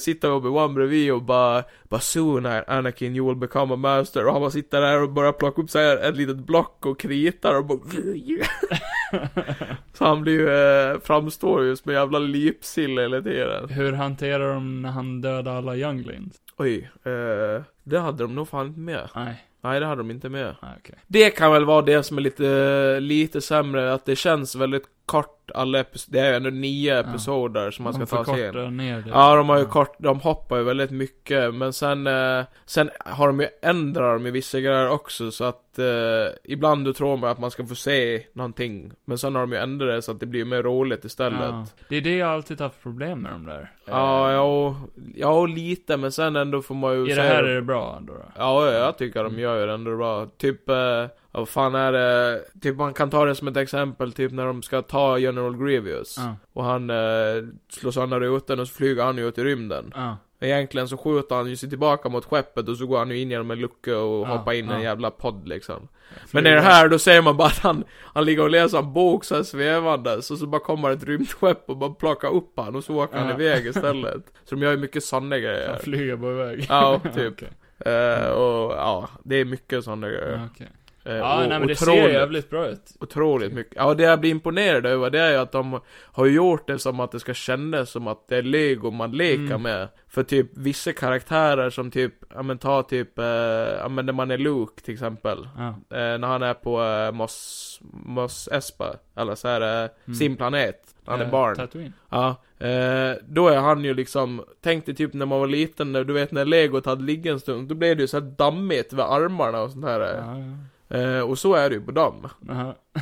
sitter Obi-Wan bredvid och bara "Soon, Anakin, you will become a master." Och han bara sitter där och börjar plocka upp sig ett litet block och kritar och bara så han blir framstår just med jävla lipsille hela tiden. Hur hanterar de när han dödar alla younglings? Oj, det hade de nog fan inte med. Nej, det hade de inte med. Okay. Det kan väl vara det som är lite sämre, att det känns väldigt kort alla episoder. Det är ju ändå 9 episoder som man ska ta sig in. Ner det. Ja, de har ju kort, de hoppar ju väldigt mycket, men sen har de ju ändrat med vissa grejer också, så att ibland du tror man att man ska få se någonting, men sen har de ju ändrat det så att det blir mer roligt istället. Det är det jag alltid haft problem med de där. Ja, lite, men sen ändå får man ju se. Det här är det bra ändå då? Ja, jag tycker de gör det ändå bra. Typ vad fan är det? Typ man kan ta det som ett exempel, typ när de ska ta General Grievous och han slår sönder rutan och så flyger han ut i rymden. Egentligen så skjuter han ju sig tillbaka mot skeppet och så går han ju in genom en lucka och hoppar in i en jävla podd liksom. Men i det här då ser man bara att han ligger och läser en bok så här svevandes, och så bara kommer ett rymdskepp och bara plockar upp han och så åker han iväg istället. Så de gör ju mycket sådana grejer. Han flyger bara iväg. Ja, typ. Och ja, det är mycket sådana grejer. Okej. Men det ser jävligt bra ut. Otroligt mycket. Ja, det jag blir imponerad över det är ju att de har gjort det som att det ska kännas som att det är Lego man leker med. För typ vissa karaktärer som typ, ta typ när man är Luke till exempel. När han är på Mos Espa, eller så här sin planet. Han är barn. Tatooine. Då är han ju liksom, tänkte typ när man var liten, du vet när Lego hade ligga en stund, då blev det ju så här dammigt vid armarna och sånt här. Och så är det ju på dem.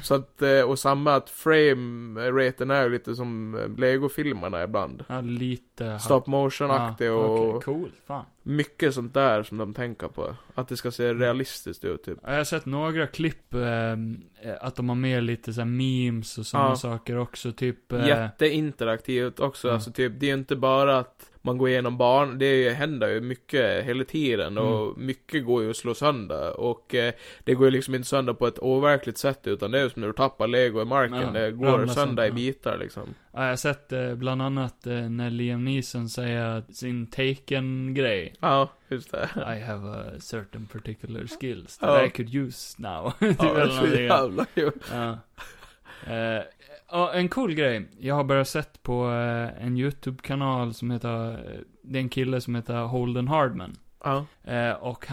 Så att, och samma att frame-raten är ju lite som Lego-filmerna ibland. Lite stop-motion-aktig och cool, fan. Mycket sånt där som de tänker på. Att det ska se realistiskt ut typ. Jag har sett några klipp att de har med lite så här memes och sådana saker också typ. Jätteinteraktivt också. Alltså, typ, det är ju inte bara att man går igenom barn, det händer ju mycket hela tiden och mycket går ju att slå sönder, och det går ju liksom inte sönder på ett overkligt sätt, utan det är ju som när du tappar Lego i marken, det går sönder i bitar liksom. Ja, jag har sett bland annat när Liam Neeson säger sin Taken-grej. Ja, just det. I have a certain particular skills that I could use now. En cool grej. Jag har börjat sett på en YouTube-kanal som heter, det är en kille som heter Holden Hardman. Och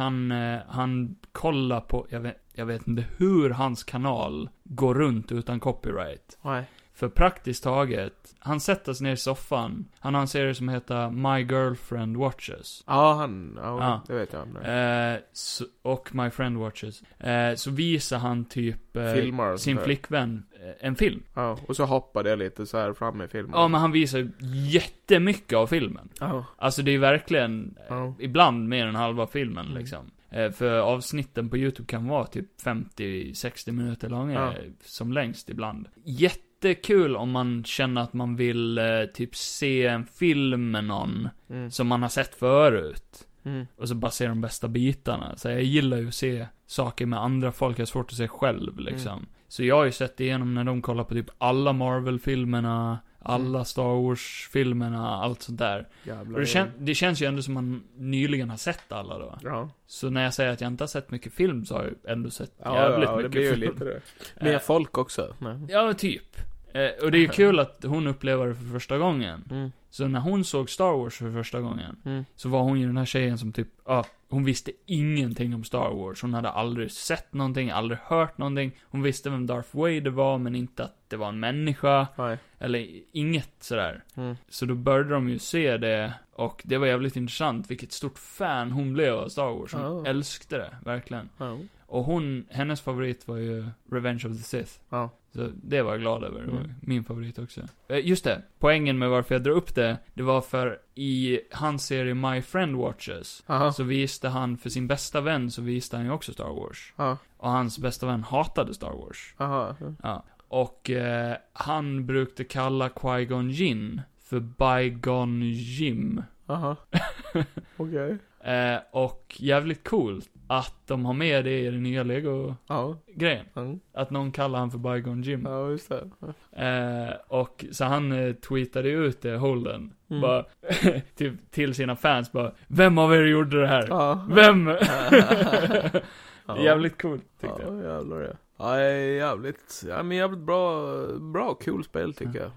han kollar på, jag vet inte hur hans kanal går runt utan copyright. För praktiskt taget, han sätter sig ner i soffan. Han har en serie som heter My Girlfriend Watches. Det vet jag. Och My Friend Watches. Så visar han typ sin flickvän en film. Och så hoppar det lite så här fram i filmen. Men han visar jättemycket av filmen. Alltså det är verkligen ibland mer än halva filmen liksom. För avsnitten på YouTube kan vara typ 50-60 minuter långa som längst ibland. Jättekul om man känner att man vill typ se en film med någon som man har sett förut. Och så bara se de bästa bitarna. Så jag gillar ju att se saker med andra folk. Jag har svårt att se själv liksom. Så jag har ju sett igenom när de kollar på typ alla Marvel-filmerna, alla Star Wars-filmerna, allt sånt där. Och det känns ju ändå som man nyligen har sett alla då. Så när jag säger att jag inte har sett mycket film så har jag ändå sett jävligt mycket film. Mer folk också. Ja, typ. Och det är ju kul att hon upplever det för första gången. Mm. Så när hon såg Star Wars för första gången, så var hon ju den här tjejen som typ, hon visste ingenting om Star Wars. Hon hade aldrig sett någonting, aldrig hört någonting. Hon visste vem Darth Vader var, men inte att det var en människa. Nej. Eller inget sådär. Mm. Så då började de ju se det, och det var jävligt intressant vilket stort fan hon blev av Star Wars. Hon älskade det, verkligen. Och hennes favorit var ju Revenge of the Sith. Så det var jag glad över. Det var min favorit också. Just det, poängen med varför jag drar upp det, det var för i hans serie My Friend Watches, så visste han för sin bästa vän, så visste han ju också Star Wars. Och hans bästa vän hatade Star Wars. Och han brukade kalla Qui-Gon Jinn för Bygone Jim. Okej. Och jävligt coolt att de har med det i den nya Lego-grejen. Att någon kallar han för Bygone Jim. Just det. Och så han tweetade ut det, Holden. Bara, till sina fans bara, vem av er gjorde det här? Vem? Jävligt coolt, tyckte jag. Jävlar det. Ja, jävligt bra och cool spel tycker jag.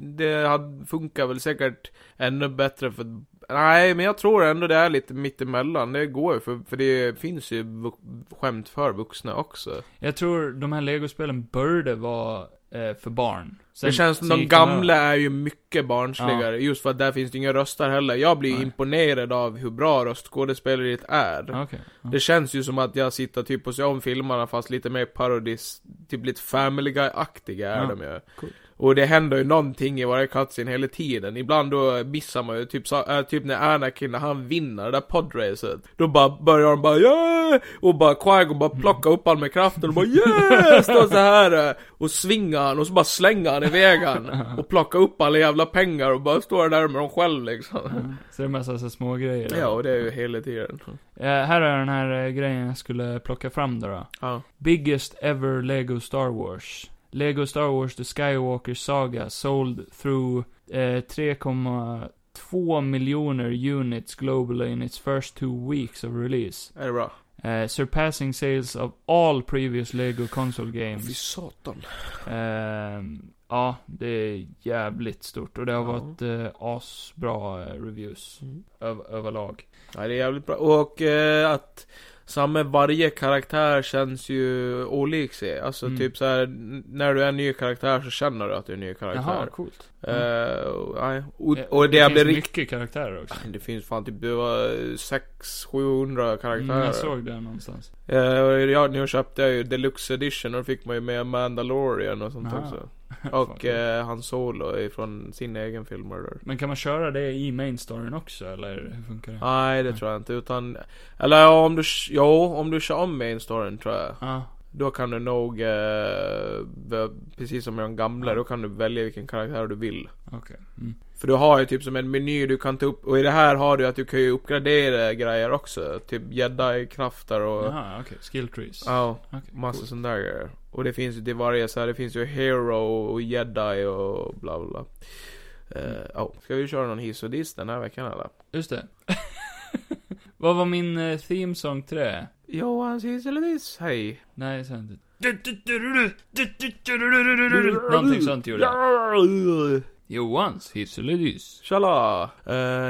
Det funkar väl säkert ännu bättre för... Nej, men jag tror ändå det är lite mittemellan. Det går ju, för det finns ju skämt för vuxna också. Jag tror de här Lego-spelen började vara för barn. Sen, det känns som de gamla är ju mycket barnsligare. Just för att där finns det inga röster heller. Jag blir imponerad av hur bra röstskådespeleriet är. Det känns ju som att jag sitter typ och ser om filmerna, fast lite mer parodis. Typ lite Family Guy-aktiga är de ju. Cool. Och det händer ju någonting i varje cutscene hela tiden. Ibland då missar man ju typ när Anakin, när han vinner det där podracet, då bara börjar de bara yeah! Och bara Qui-Gon bara plocka upp all med kraften och bara yeah! Står så här och svingar han och så bara slänger han i vägen och plocka upp alla jävla pengar och bara står där med dem själv liksom. Så det är massa så små grejer. Ja, och det är ju hela tiden. Här är den här grejen jag skulle plocka fram då. Biggest ever Lego Star Wars. Lego Star Wars The Skywalker Saga sold through 3,2 miljoner units globally in its first 2 weeks of release. Är det bra? Surpassing sales of all previous Lego console games. Fy satan. Ja, det är jävligt stort. Och det har varit asbra reviews överlag. Ja, det är jävligt bra. Och att... Samma varje karaktär känns ju olik sig. Alltså typ så här, när du är en ny karaktär så känner du att du är en ny karaktär. Jaha, coolt. Och det finns mycket karaktärer också. Det finns fan typ 600-700 karaktärer. Jag såg det någonstans. Nu köpte jag ju Deluxe Edition och fick man ju med Mandalorian och sånt också. Och Han Solo från sin egen film. Men kan man köra det i main storyn också, eller hur funkar det? Nej, det tror jag inte, utan eller om du kör om main storyn tror jag. Då kan du nog precis som i de gamla, då kan du välja vilken karaktär du vill. För du har ju typ som en meny du kan ta upp, och i det här har du att du kan ju uppgradera grejer också, typ Jedi-krafter och skill trees. Massa sån där grejer. Och det finns ju till varje så här, det finns ju Hero och Jedi och bla bla. Ska vi köra någon hiss och diss den här veckan eller? Just det. Vad var min themesång till det? Johans hiss eller diss, hej. Nej, så inte. Någonting sånt gjorde jag. Johans hiss eller diss. Tjala.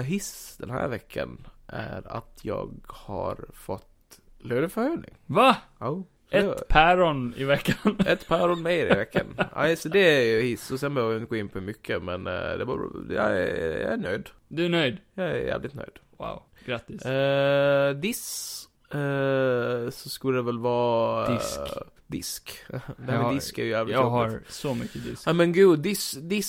Hiss den här veckan är att jag har fått löneförhöjning. Va? Ett päron i veckan. Ett päron mer i veckan. Så det är ju hiss. Och sen behöver jag inte gå in på mycket. Men det var, jag är nöjd. Du är nöjd? Jag är jävligt nöjd. Wow, grattis. Diss. Så skulle det väl vara... Disk. Det här med disk är ju jävligt jobbigt. Jag har så mycket disk. Ja, men gud, diss... det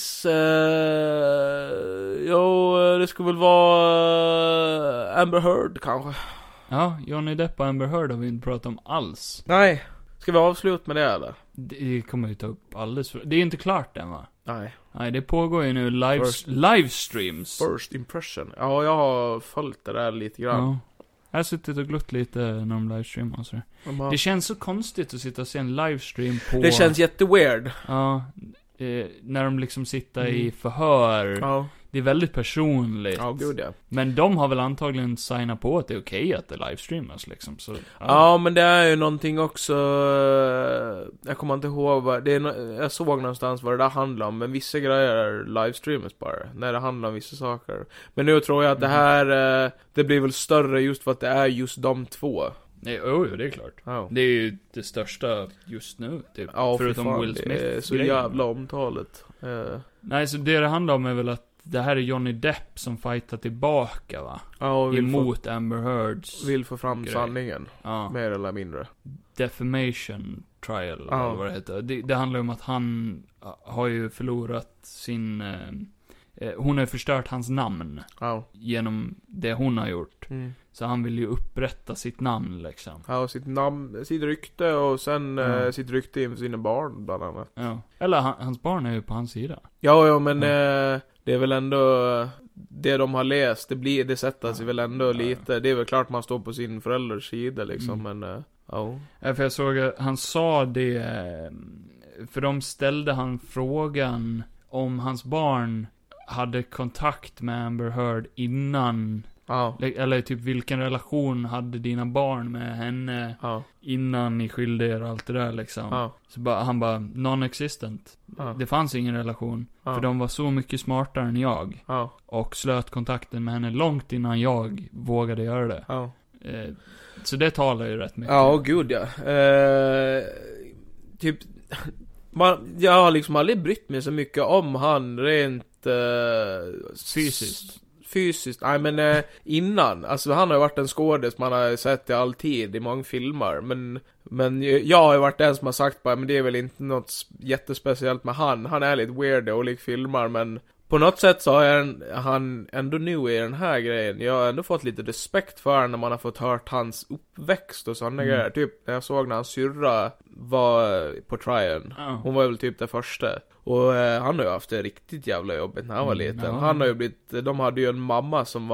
skulle väl vara... Amber Heard kanske. Ja, Johnny Depp och Amber Heard har vi inte pratat om alls. Nej, ska vi avsluta med det eller? Det kommer ju ta upp alldeles för... Det är inte klart än va? Nej, det pågår ju nu livestreams. First impression. Ja, jag har följt det där lite grann. Jag har suttit och glott lite när de livestreamar och sådär. Det känns så konstigt att sitta och se en livestream på... Det känns jätteweird. Ja, när de liksom sitter i förhör... det är väldigt personligt. Ja, gud ja. Men de har väl antagligen signat på att det är okej att det livestreamas liksom. Så, ja. Ja, men det är ju någonting också. Jag kommer inte ihåg vad det är, jag såg någonstans vad det där handlar om. Men vissa grejer är livestreamas bara, när det handlar om vissa saker. Men nu tror jag att det här det blir väl större just för att det är just de två. Nej, det är klart. Oh. Det är ju det största just nu typ. Oh, förutom fan, Will Smith. Det är så jävla omtalet. Nej, så det handlar om är väl att det här är Johnny Depp som fightar tillbaka, va? Oh, emot Amber Heards. Vill få fram sanningen, mer eller mindre. Defamation trial, eller vad det heter. Det handlar om att han har ju förlorat sin... hon har förstört hans namn genom det hon har gjort. Mm. Så han vill ju upprätta sitt namn liksom. Ja, sitt namn, sitt rykte och sen sitt rykte inför sina barn bland annat. Ja. Eller hans barn är ju på hans sida. Ja, men det är väl ändå det de har läst, det sätter sig väl ändå lite. Det är väl klart man står på sin förälders sida liksom, men för jag såg att han sa det, för de ställde han frågan om hans barn hade kontakt med Amber Heard innan, eller typ vilken relation hade dina barn med henne innan ni skilde er och allt det där liksom. Så han bara, non-existent. Det fanns ingen relation, för de var så mycket smartare än jag och slöt kontakten med henne långt innan jag vågade göra det. Så det talar ju rätt mycket. Ja, gud ja. Typ jag har liksom aldrig brytt mig så mycket om han rent fysiskt. Nej, men innan, alltså han har ju varit en skådis man har sett i all tid i många filmer, men jag har ju varit den som har sagt bara, men det är väl inte något jättespeciellt med han är lite weird och lik filmer, men på något sätt så har han ändå nu i den här grejen, jag har ändå fått lite respekt för när man har fått hört hans uppväxt och sådana grejer, typ när jag såg när hans syrra var på tryen, hon var väl typ det första. Och han har ju haft det riktigt jävla jobbigt när han var liten. Ja. Han har ju de hade ju en mamma som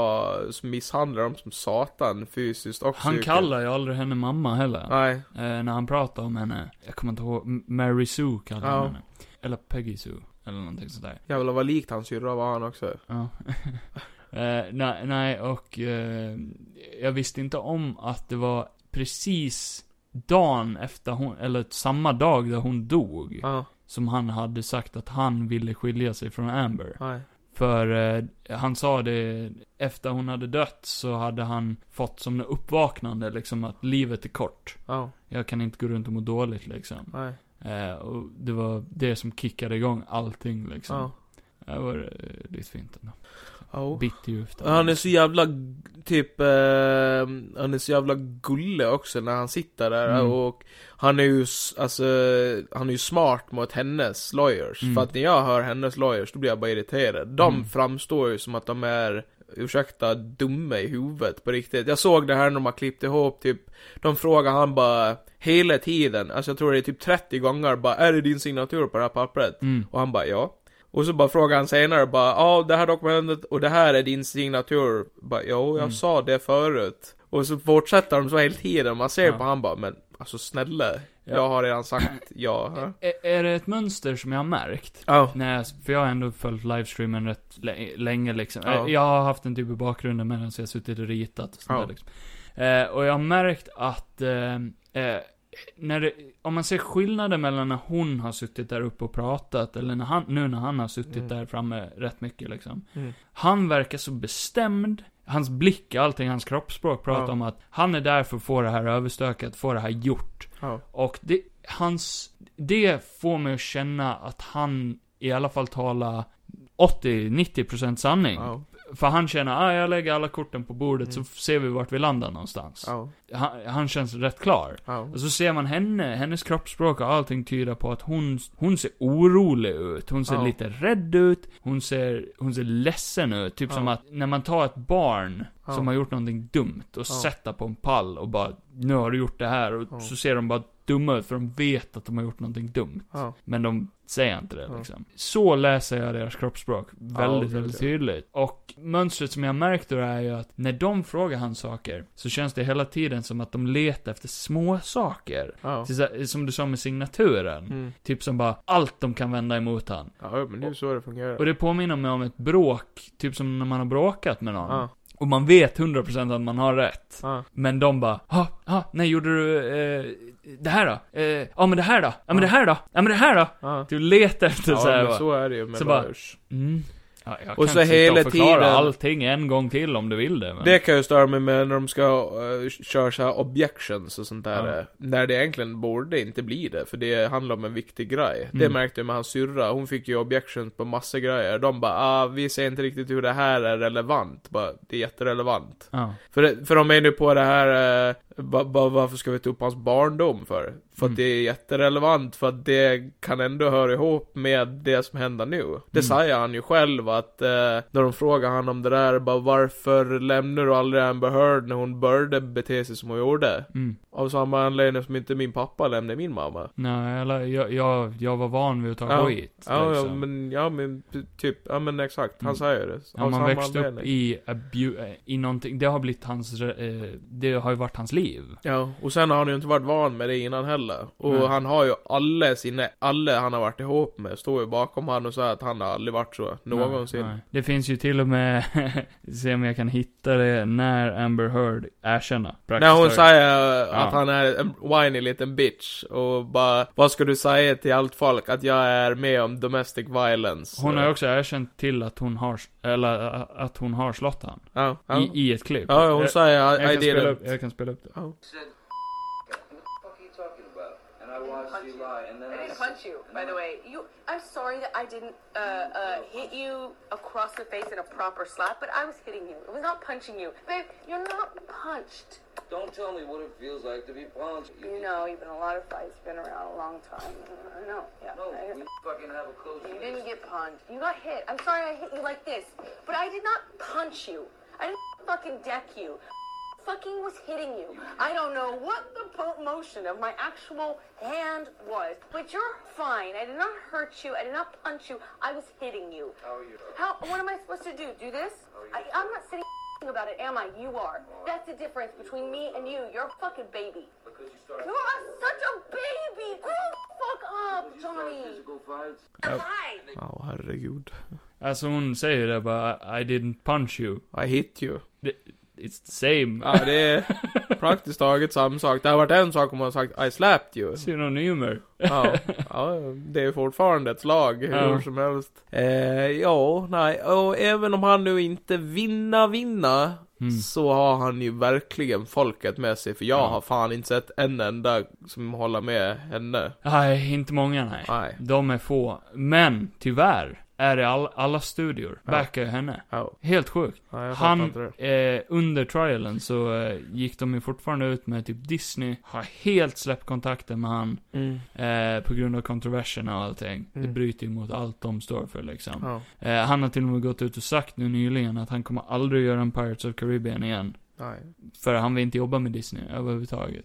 misshandlade dem som satan fysiskt och psykiskt. Han kallar ju aldrig henne mamma heller. Nej. När han pratar om henne. Jag kommer inte ihåg, Mary Sue kallar han henne. Eller Peggy Sue. Eller någonting sådär. Jävlar vad likt hans syrra var han också. Ja. Nej, och jag visste inte om att det var precis dagen efter hon, eller samma dag där hon dog. Ja. Som han hade sagt att han ville skilja sig från Amber. Nej. För han sa det, efter hon hade dött så hade han fått som en uppvaknande liksom, att livet är kort. Jag kan inte gå runt och må dåligt liksom. Nej. Och det var det som kickade igång allting liksom. Det var lite fint ändå. Han är så jävla typ han är så jävla gulle också när han sitter där och han är ju smart mot hennes lawyers, för att när jag hör hennes lawyers då blir jag bara irriterad. De framstår ju som att de är, ursäkta, dumma i huvudet på riktigt. Jag såg det här när de har klippt ihop typ, de frågar han bara hela tiden, alltså jag tror det är typ 30 gånger bara, är det din signatur på det här pappret? Och han bara ja. Och så bara frågar han senare bara, det här dokumentet och det här är din signatur. Bara, jag sa det förut. Och så fortsätter de så hela tiden. Man ser på han bara, men alltså snälla, jag har redan sagt ja. Är det ett mönster som jag har märkt? Nej, för jag har ändå följt livestreamen rätt länge liksom. Jag har haft en typ av bakgrund medan jag suttit och ritat. Och sånt där, liksom. Och jag har märkt att... om man ser skillnaden mellan när hon har suttit där uppe och pratat eller när han har suttit där framme rätt mycket liksom. Han verkar så bestämd, hans blick, allting, hans kroppsspråk pratar om att han är där för att få det här överstökat, få det här gjort. Och det får mig att känna att han i alla fall talar 80-90% sanning. För han känner, jag lägger alla korten på bordet så ser vi vart vi landar någonstans. Han känns rätt klar. Och så ser man hennes kroppsspråk och allting tyder på att hon ser orolig ut. Hon ser lite rädd ut. Hon ser ledsen ut. Typ som att när man tar ett barn som har gjort någonting dumt och sätter på en pall och bara, nu har du gjort det här. Och så ser de bara dumma ut, för de vet att de har gjort någonting dumt. Ja. Men de säger inte det liksom. Så läser jag deras kroppsspråk väldigt, väldigt tydligt. Och mönstret som jag märkte är ju att när de frågar han saker så känns det hela tiden som att de letar efter små saker. Ja. Som du sa med signaturen. Mm. Typ som bara allt de kan vända emot han. Ja, men det är så det fungerar. Och det påminner mig om ett bråk, typ som när man har bråkat med någon. Ja. Och man vet 100% att man har rätt. Ja. Men de bara, nej, gjorde du det här då? Men det här då? Ja, men det här då? Ja, men det här då? Ja. Du letar efter så här. Ja, så är det ju med lawyers. Ja, jag och kan så inte hela förklara tiden, allting en gång till om du vill det. Men det kan ju störa mig med när de ska köra så här objections och sånt där. Ja. När det egentligen borde inte bli det. För det handlar om en viktig grej. Det märkte jag med hans syrra. Hon fick ju objections på massa grejer. De bara, vi ser inte riktigt hur det här är relevant. Bara, det är jätterelevant. Ja. För de är nu på det här... varför ska vi ta upp hans barndom för? För att det är jätterelevant, för att det kan ändå höra ihop med det som händer nu. Det säger han ju själv att när de frågar han om det där, bara, varför lämnar du aldrig Amber Heard när hon började bete sig som hon gjorde? Av samma anledning som inte min pappa lämnade min mamma. Nej, eller jag var van vid att ta skit. Exakt. Han säger det. Ja, man växte upp i någonting. Det har blivit hans det har ju varit hans liv. Ja, och sen har han ju inte varit van med det innan heller. Och han har ju alla han har varit ihop med står ju bakom han och säger att han har aldrig varit så någonsin. Nej. Det finns ju till och med se om jag kan hitta det när Amber Heard erkänner. När hon säger att han är en whiny liten bitch och bara, vad ska du säga till allt folk att jag är med om domestic violence? Hon har ju också erkänt till att hon har slått han. Ja. I ett klipp. Ja, hon säger jag kan spela upp. Oh. She said, what the fuck are you talking about? And I watched you lie. And then I didn't punch you, by the way. I'm sorry that I didn't hit you across the face in a proper slap, but I was hitting you. It was not punching you. Babe, you're not punched. Don't tell me what it feels like to be punched. You know, you've been in a lot of fights, been around a long time. I know, yeah. No, we fucking have a close relationship. You didn't get punched. You got hit. I'm sorry I hit you like this, but I did not punch you. I didn't fucking deck you. Fucking was hitting you. I don't know what the motion of my actual hand was, but you're fine. I did not hurt you. I did not punch you. I was hitting you. How are you? What am I supposed to do? Do this? I'm not sitting about it, am I? You are. That's the difference between me and you. You're a fucking baby. Because you started... You're such a baby! Grow the fuck up, Johnny! Oh, herregud. Alltså hon säger det bara, I didn't punch you. I hit you. It's the same. Ja, det är praktiskt taget samma sak. Det har varit en sak om man har sagt I slapped you. Synonymer. Ja, det är fortfarande ett slag hur som helst. Och även om han nu inte vinna så har han ju verkligen folket med sig. För jag har fan inte sett en enda som håller med henne. Nej, inte många nej. De är få. Men tyvärr är det alla studior backar henne. Helt sjukt. Han under trialen så gick de ju fortfarande ut med typ Disney har helt släppt kontakten med han på grund av kontroverserna och allting. Det bryter ju mot allt de står för liksom. Han har till och med gått ut och sagt nu nyligen att han kommer aldrig göra en Pirates of Caribbean igen. Nej. För han vill inte jobba med Disney överhuvudtaget.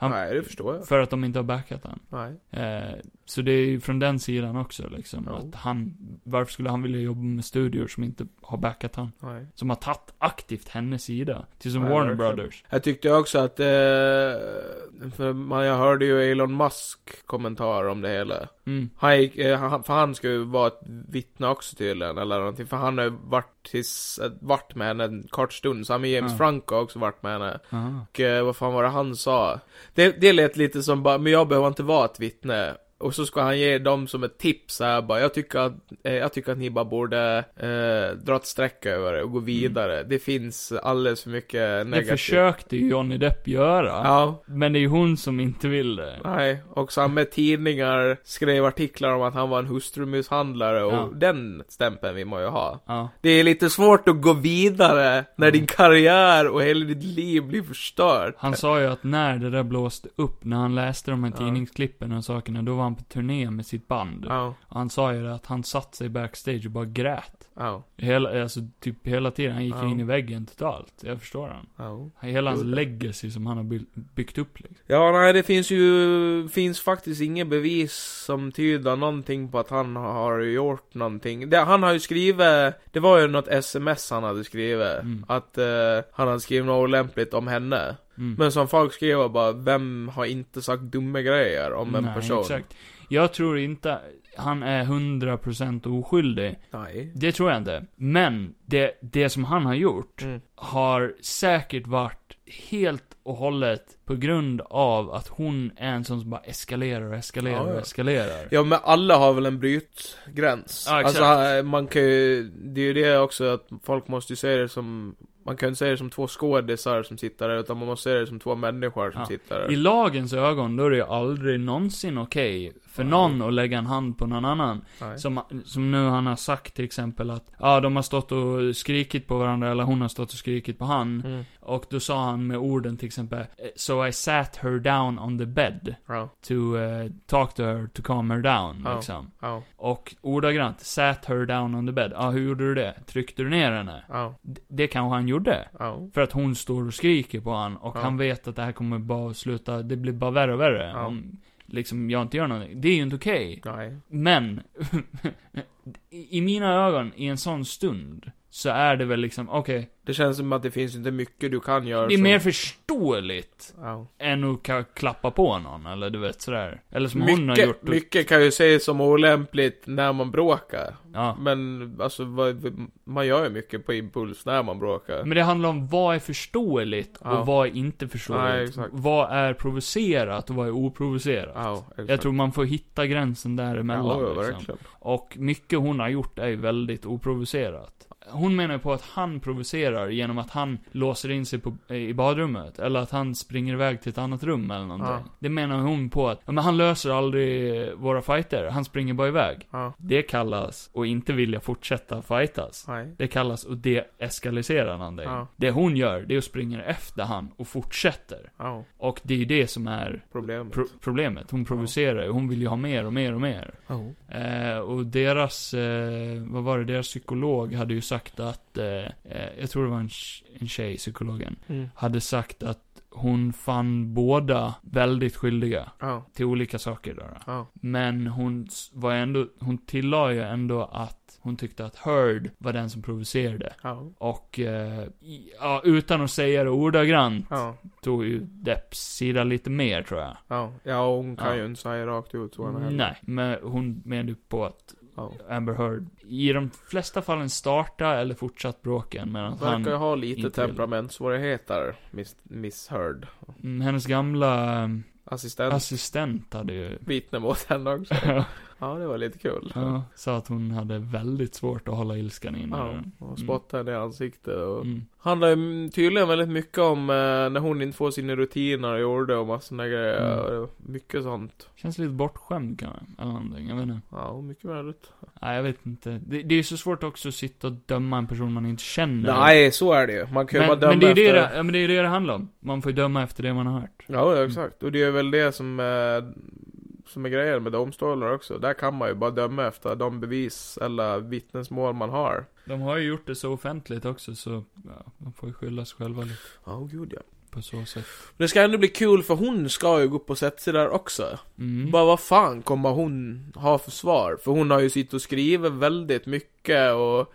Nej, det förstår jag. För att de inte har backat han. Nej. Så det är ju från den sidan också liksom, att han, varför skulle han vilja jobba med studior som inte har backat han? Nej. Som har tagit aktivt hennes sida till som Warner Brothers. Jag tyckte också att jag hörde ju Elon Musk kommentarer om det hela. För han ska ju vara ett vittne också till den eller någonting, för han har ju varit med henne en kort stund, så han med James Franco har också varit med henne. Och vad fan var det han sa? Det lät lite som bara, men jag behöver inte vara ett vittne. Och så ska han ge dem som ett tips här, bara, jag tycker att ni bara borde dra ett streck över det och gå vidare. Det finns alldeles för mycket negativt. Det försökte ju Johnny Depp göra. Men det är ju hon som inte vill det. Nej, och samma tidningar skrev artiklar om att han var en hustrumisshandlare och den stämpeln vill man ju ha. Det är lite svårt att gå vidare när din karriär och hela ditt liv blir förstört. Han sa ju att när det där blåste upp, när han läste de här tidningsklippen och sakerna, då var han på turné med sitt band. Oh. Och han sa ju att han satt sig backstage och bara grät. Oh. Hela tiden. Han gick in i väggen totalt. Jag förstår han. Oh. Hela hans legacy som han har byggt upp. Liksom. Ja, nej, det finns faktiskt ingen bevis som tyder någonting på att han har gjort någonting. Han har ju skrivit, det var ju något sms han hade skrivit. Mm. Att han hade skrivit något olämpligt om henne. Mm. Men som folk skriver bara, vem har inte sagt dumma grejer om en person? Exakt. Jag tror inte han är 100% oskyldig. Nej. Det tror jag inte. Men det som han har gjort har säkert varit helt och hållet på grund av att hon är en som bara eskalerar. Ja, men alla har väl en brytgräns. Ja, alltså, man kan ju, det är ju det också att folk måste ju se det som... Man kan inte säga det som två skådisar som sitter där, utan man måste säga det som två människor som sitter där. I lagens ögon då är det aldrig någonsin okej för någon att lägga en hand på någon annan. Som nu han har sagt till exempel att de har stått och skrikit på varandra, eller hon har stått och skrikit på han. Mm. Och då sa han med orden till exempel, so I sat her down on the bed to talk to her to calm her down. Liksom. Och ordagrant, sat her down on the bed. Hur gjorde du det? Tryckte du ner henne? Det kanske han gjorde. För att hon står och skriker på han. Och han vet att det här kommer bara sluta. Det blir bara värre och värre. Om, liksom, jag inte gör någonting. Det är ju inte okej. Men i mina ögon, i en sån stund, så är det väl liksom, okej. Det känns som att det finns inte mycket du kan göra. Det är mer förståeligt än att klappa på någon. Eller du vet sådär. Eller som mycket, hon har gjort. Mycket kan ju sägas som olämpligt när man bråkar. Ja. Men alltså, man gör ju mycket på impuls när man bråkar. Men det handlar om vad är förståeligt och vad är inte förståeligt. Nej, vad är provocerat och vad är oprovocerat. Jag tror man får hitta gränsen däremellan. Liksom. Och mycket hon har gjort är väldigt oprovocerat. Hon menar på att han provocerar genom att han låser in sig i badrummet, eller att han springer iväg till ett annat rum eller någonting. Det menar hon på att men han löser aldrig våra fighter. Han springer bara iväg. Det kallas och inte vilja fortsätta fightas. Det kallas och deeskalera någonting. Det hon gör, det är att springa efter han och fortsätter. Och det är det som är problemet. Hon provocerar. Hon vill ju ha mer och mer och mer. Och deras deras psykolog hade ju sagt att jag tror det var en tjej, psykologen, hade sagt att hon fann båda väldigt skyldiga till olika saker där. Men hon tillade ju ändå att hon tyckte att Heard var den som provocerade. Och utan att säga det ordagrant tog ju Depps sida lite mer, tror jag. Ja, hon kan ju inte säga rakt ut. Nej, men hon menade på att Amber Heard i de flesta fallen starta eller fortsatt bråken, medan han verkar ha lite temperamentsvårigheter, Miss Heard. Hennes gamla assistent hade ju vittnat mot henne också. Det var lite kul. Så att hon hade väldigt svårt att hålla ilskan inne. Och spottade i ansiktet. Handlar tydligen väldigt mycket om när hon inte får sina rutiner och gjorde och massor av grejer. Mycket sånt. Känns lite bortskämd kan man, eller någonting, jag vet inte. Ja, mycket värdigt. Nej, jag vet inte. Det är ju så svårt också att sitta och döma en person man inte känner. Nej, så är det ju. Man kan ju bara döma men det är ju det handlar om. Man får döma efter det man har hört. Ja, exakt. Och det är väl det som är grejer med domstolar också. Där kan man ju bara döma efter de bevis eller vittnesmål man har. De har ju gjort det så offentligt också, så man får ju skylla sig själva lite. Gud ja. På så sätt. Det ska ändå bli kul, för hon ska ju gå upp och sätta sig där också. Bara vad fan kommer hon ha för svar? För hon har ju sitt och skrivit väldigt mycket och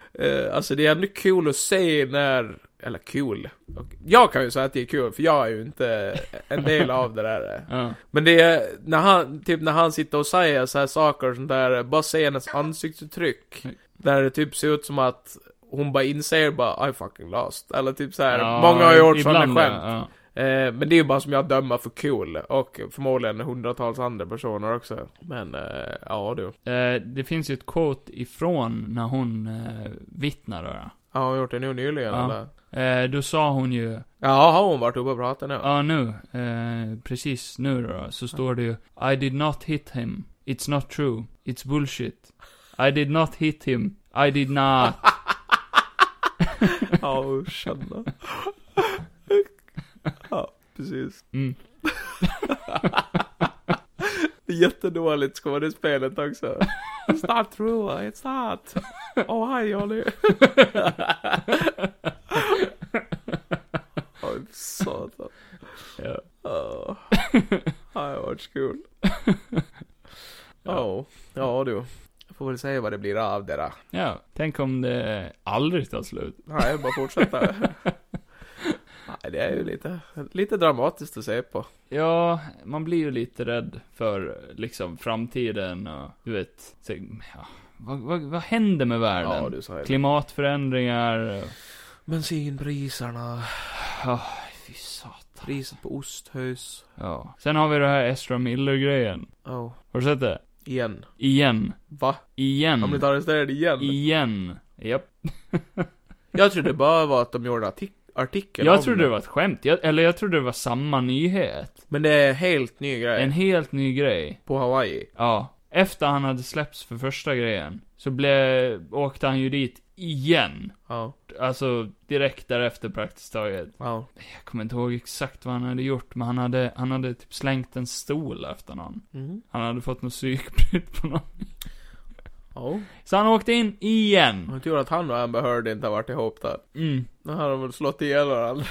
alltså det är ändå kul att se när... Eller kul. Jag kan ju säga att det är kul, för jag är ju inte en del av det där. Men det är när han sitter och säger så här saker och sånt där, bara se hennes ansiktsuttryck. Där det typ ser ut som att hon bara inser bara, I fucking lost. Eller typ så här, många har gjort sådana skämt. Men det är ju bara som jag dömer för cool. Och förmodligen hundratals andra personer också. Men det finns ju ett quote ifrån när hon vittnar då. Ja, hon har gjort det nu nyligen, eller? Då sa hon ju... Ja, har hon varit uppe och pratat nu? Ja, nu. Precis nu då. Så står det ju... I did not hit him. It's not true. It's bullshit. I did not hit him. I did not. Ja, precis. jättedåligt skådespelet också. It's not true, it's not. Oh, hi, Ollie. I'm satan. Ja. Oh. Hi, what's cool. Oh, ja du. Jag får väl säga vad det blir av det där. Ja, tänk om det aldrig tar slut. Nej, bara fortsätta. Nej, det är ju lite dramatiskt att se på. Ja, man blir ju lite rädd för liksom framtiden och du vet, så, ja, vad händer med världen? Ja, klimatförändringar. Bensinpriserna. Ja, oh, fy satan. Priset på osthöjs. Ja. Sen har vi det här Ezra Miller-grejen. Oh. Har du sett det? Igen. Va? Igen. Om ni tar det stället igen. Japp. Jag trodde det bara var att de gjorde artikeln. Jag trodde det var ett skämt. Jag trodde det var samma nyhet. Men det är en helt ny grej. En helt ny grej. På Hawaii. Ja. Efter han hade släppts för första grejen så åkte han ju dit igen. Ja. Alltså direkt därefter praktiskt taget. Ja. Jag kommer inte ihåg exakt vad han hade gjort, men han hade typ slängt en stol efter någon. Mm. Han hade fått något psykbryt på någon. Oh. Så han åkte in igen. Jag tror att han och Amber Heard inte har varit ihop där. Mm. Han har väl slått ihjäl varandra.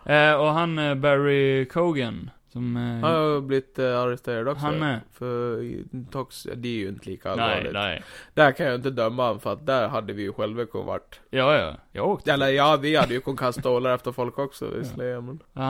Ja. Och han Barry Cogan som han har blivit arresterad också. Han med. För det är ju inte lika allvarligt. Nej. Där kan jag inte döma honom, för att där hade vi ju själva varit. Ja. Jag åkte. Eller ja, vi hade ju kunnat kasta ålar efter folk också. Ja.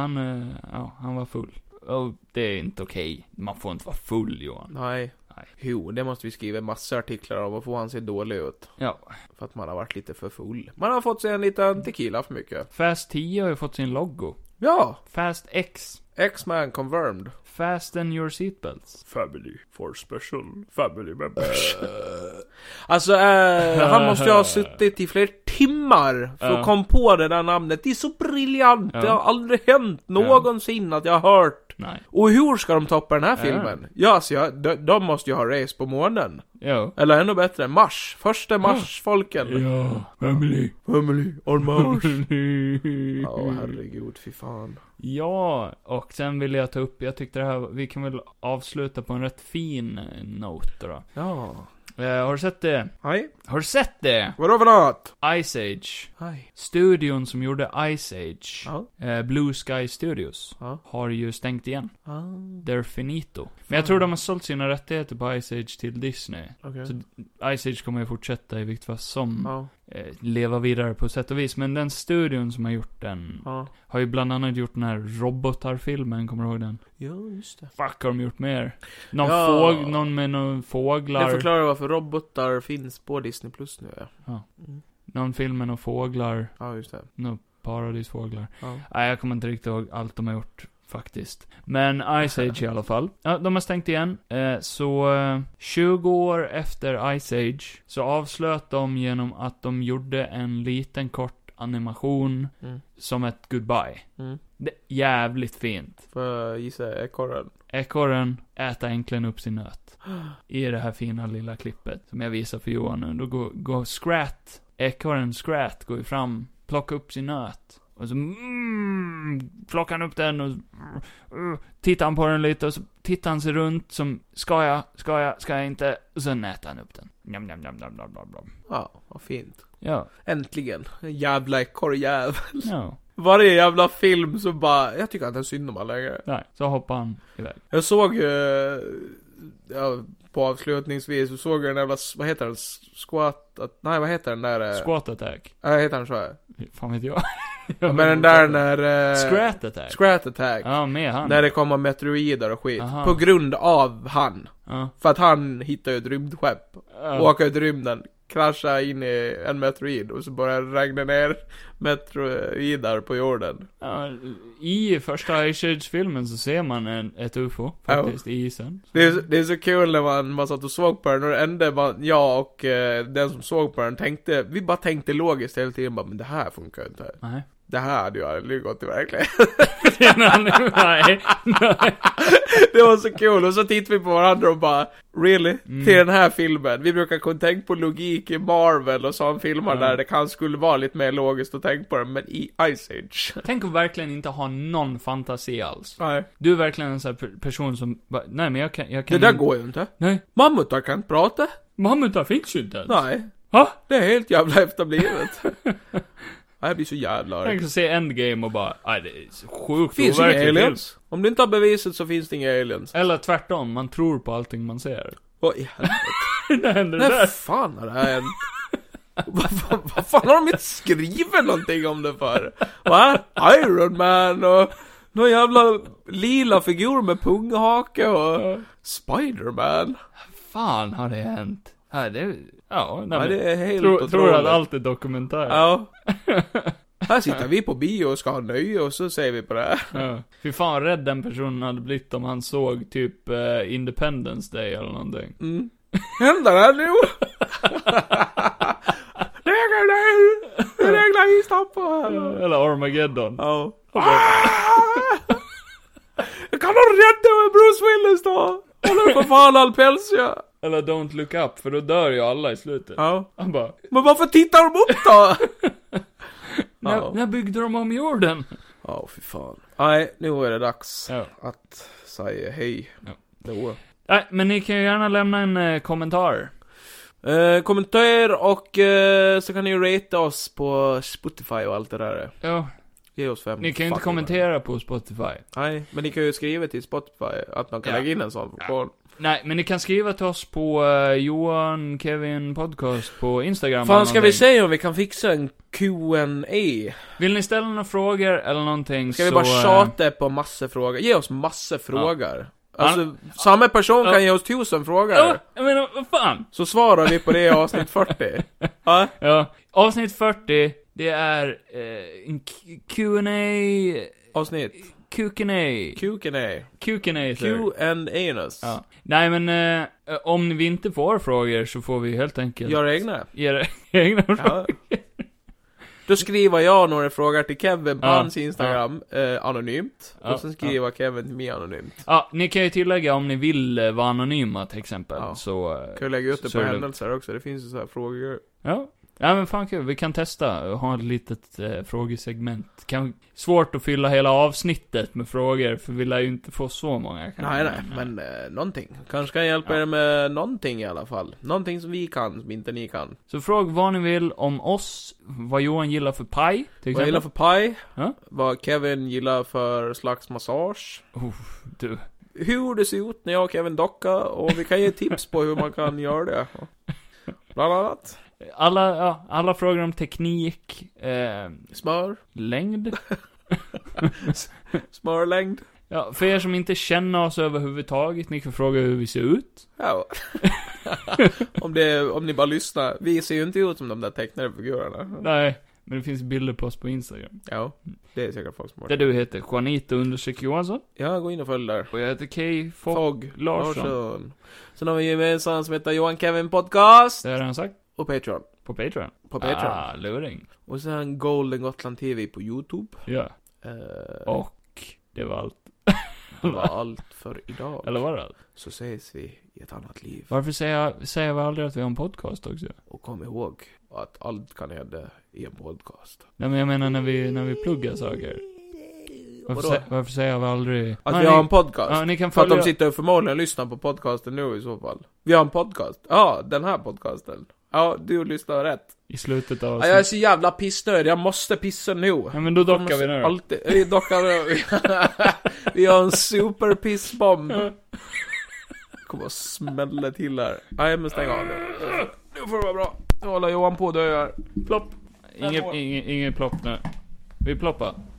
Men. Han var full. Och det är inte okej. Man får inte vara full, Johan. Nej. Jo, det måste vi skriva massa artiklar om och få han se dålig ut. Ja. För att man har varit lite för full. Man har fått sig en liten tequila för mycket. Fast 10 har ju fått sin logo. Ja. Fast X. X-Man confirmed. Fasten your seatbelts. Family for special family members. Alltså, han måste ju ha suttit i fler timmar för att komma på det där namnet. Det är så briljant. Det har aldrig hänt någonsin att jag har hört. Nej. Och hur ska de toppa den här filmen? Ja, så de måste ju ha race på månen. Ja. Eller ännu bättre, Mars. Första Mars-folken. Ja, family on Mars. Ja, herregud, fy fan. Ja, och sen ville jag ta upp, jag tyckte det här, vi kan väl avsluta på en rätt fin note då. Ja. Har du sett det? Nej. Har du sett det? Vadå för något? Ice Age. Nej. Studion som gjorde Ice Age, Blue Sky Studios, har ju stängt igen. They're finito. Men jag tror de har sålt sina rättigheter på Ice Age till Disney. Okay. Så Ice Age kommer ju fortsätta i vilket fall som leva vidare på sätt och vis. Men den studion som har gjort den har ju bland annat gjort den här robotarfilmen. Kommer du ihåg den? Ja, just det. Fuck, har de gjort mer? Någon med någon fåglar. Jag förklarar varför robotar finns på Disney Plus nu. Ja. Mm. Någon film med någon fåglar. Ja, just det. Någon paradisfåglar. Ja. Nej, jag kommer inte riktigt ihåg allt de har gjort faktiskt. Men Ice Age i alla fall. Ja, de har stängt igen. Så 20 år efter Ice Age så avslöt de genom att de gjorde en liten kort animation som ett goodbye. Mm. Det är jävligt fint. För gissa ekorren. Ekorren äter äntligen upp sin nöt i det här fina lilla klippet som jag visar för Johan nu. Då går Scrat, ekorren Scrat går ju fram, plockar upp sin nöt. Och så plockar han upp den och tittar han på den lite och så tittar han sig runt som ska jag inte, och sen äter han upp den. Njam, njam, njam, njam, njam, njam. Ja, vad fint. Ja. Äntligen, jävla ekorrjävel. Ja. Varje jävla film så bara, jag tycker att det är synd om alla längre. Nej, så hoppar han iväg. Jag såg på avslutningsvis så såg jag den jävla, vad heter den? Vad heter den där? Squat Attack. Ja, heter den så här? Fan vet jag. Ja, men den där när... Scrat Attack. Ja, med han. När det kommer meteorider och skit. Aha. På grund av han. Ja. För att han hittar ju ett rymdskepp. Ja. Och åker ut i rymden. Kraschar in i en meteorid. Och så börjar regna ner meteorider på jorden. Ja, i första Ice Age-filmen så ser man ett UFO faktiskt i isen. Det är så kul när man satt och såg på den. Och det enda jag och den som såg på den tänkte... Vi bara tänkte logiskt hela tiden. Men det här funkar inte. Nej. Det här hade ju aldrig gått i verkligheten. Nej. Det var så kul. Och så tittade vi på varandra och bara... really? Mm. Till den här filmen. Vi brukar kunna tänka på logik i Marvel och sån filmer där det kanske skulle vara lite mer logiskt att tänka på det, men i Ice Age. Tänk att verkligen inte ha någon fantasi alls. Nej. Du är verkligen en sån här person som bara, nej men jag kan det där inte... går ju inte. Nej. Mammutar kan inte prata. Mammutar finns ju inte ens. Nej. Ha? Det är helt jävla efterblivet. Jag blir så jävla arg. Jag kan se Endgame och bara, nej det är sjukt. Finns inga aliens? Om du inte har beviset så finns det inga aliens. Eller tvärtom, man tror på allting man ser. Vad i helvete? Det händer där. Fan har det här hänt? Vad fan har de inte skrivit någonting om det för? Va? Iron Man och någon jävla lila figur med punghake och Spider-Man. Fan har det hänt? Ja, det är... Ja, nej, det är helt otroligt. Tror att allt är dokumentär. Ja. Här sitter vi på bio och ska ha nöje och så säger vi på det här. Ja. Fy fan rädd den personen hade blivit om han såg typ Independence Day eller någonting. Mm. Händer det nu? Det reglar i stoppar. Eller Armageddon. Ja. Kan du rädda Bruce Willis då? Håller på fan all päls, ja. Eller Don't Look Up, för då dör ju alla i slutet. Ja. Han bara, men varför tittar de upp då? När byggde de om jorden? Ja, fy fan. Nej, nu är det dags att säga hej. Ja. Nej, men ni kan ju gärna lämna en kommentar. Kommentar och så kan ni rate oss på Spotify och allt det där. Ja. Ni kan ju inte kommentera på Spotify. Nej, men ni kan ju skriva till Spotify att man kan lägga in en sån funktion. Nej, men ni kan skriva till oss på Johan Kevin Podcast på Instagram. Fan, ska vi se om vi kan fixa en Q&A? Vill ni ställa några frågor eller någonting? Ska vi bara tjata på massor frågor? Ge oss massor frågor. Alltså, samma person kan ge oss 1000 frågor. Ja, jag menar, vad fan? Så svarar vi på det i avsnitt 40. Ja, avsnitt 40, det är en Q&A avsnitt. Q&A. Q&A-ness. Ja. Nej, men om vi inte får frågor så får vi helt enkelt... Göra egna frågor. Då skriver jag några frågor till Kevin på hans Instagram anonymt. Och sen skriver Kevin till mig anonymt. Ja, ni kan ju tillägga om ni vill vara anonyma till exempel. Ja. Så, kan jag lägga ut det på händelser också. Det finns ju så här frågor. Ja. Ja, men fan kul. Vi kan testa och ha ett litet frågesegment. Svårt att fylla hela avsnittet med frågor, för vi lär ju inte få så många. Nej, men någonting. Kanske kan jag hjälpa er med någonting i alla fall. Någonting som vi kan, som inte ni kan. Så fråg vad ni vill om oss. Vad Johan gillar för paj. Vad gillar för paj. Ja? Vad Kevin gillar för slags massage. Du. Hur det ser ut när jag och Kevin dockar. Och vi kan ge tips på hur man kan göra det. Bland annat. Alla frågor om teknik, smör, längd. Smörlängd. Ja, för er som inte känner oss överhuvudtaget, ni kan fråga hur vi ser ut. Ja. Om ni bara lyssnar, vi ser ju inte ut som de där tecknade figurerna. Nej, men det finns bilder på oss på Instagram. Ja, det är säkert folk som har det. Där du heter Juanita_Johansson. Ja, gå in och följ där. Och jag heter K. Fogg Larsson. Sen har vi gemensamt som heter Johan Kevin Podcast. Det har han sagt. Och Patreon. På Patreon. Ah, luring. Och sen Golden Gotland TV på YouTube. Ja. Och det var allt. Det var allt för idag. Eller var det allt? Så ses vi i ett annat liv. Varför säger vi aldrig att vi har en podcast också? Och kom ihåg att allt kan hända i en podcast. Nej, men jag menar när vi pluggar saker. Varför säger vi aldrig att vi har en podcast? Ja, ni kan följa... För att de sitter förmodligen och lyssnar på podcasten nu i så fall. Vi har en podcast. Ja, den här podcasten. Ja, du lyssnar rätt. I slutet av... Ja, jag är så jävla pissnöjd. Jag måste pissa nu. Ja, men då dockar vi nu. Alltid... Vi dockar nu. Vi har en superpissbomb. Kommer att smälla till här. Nej, men stäng av nu. Nu får det vara bra. Nu håller Johan på och döjer. Plopp. Ingen plopp nu. Vi ploppar.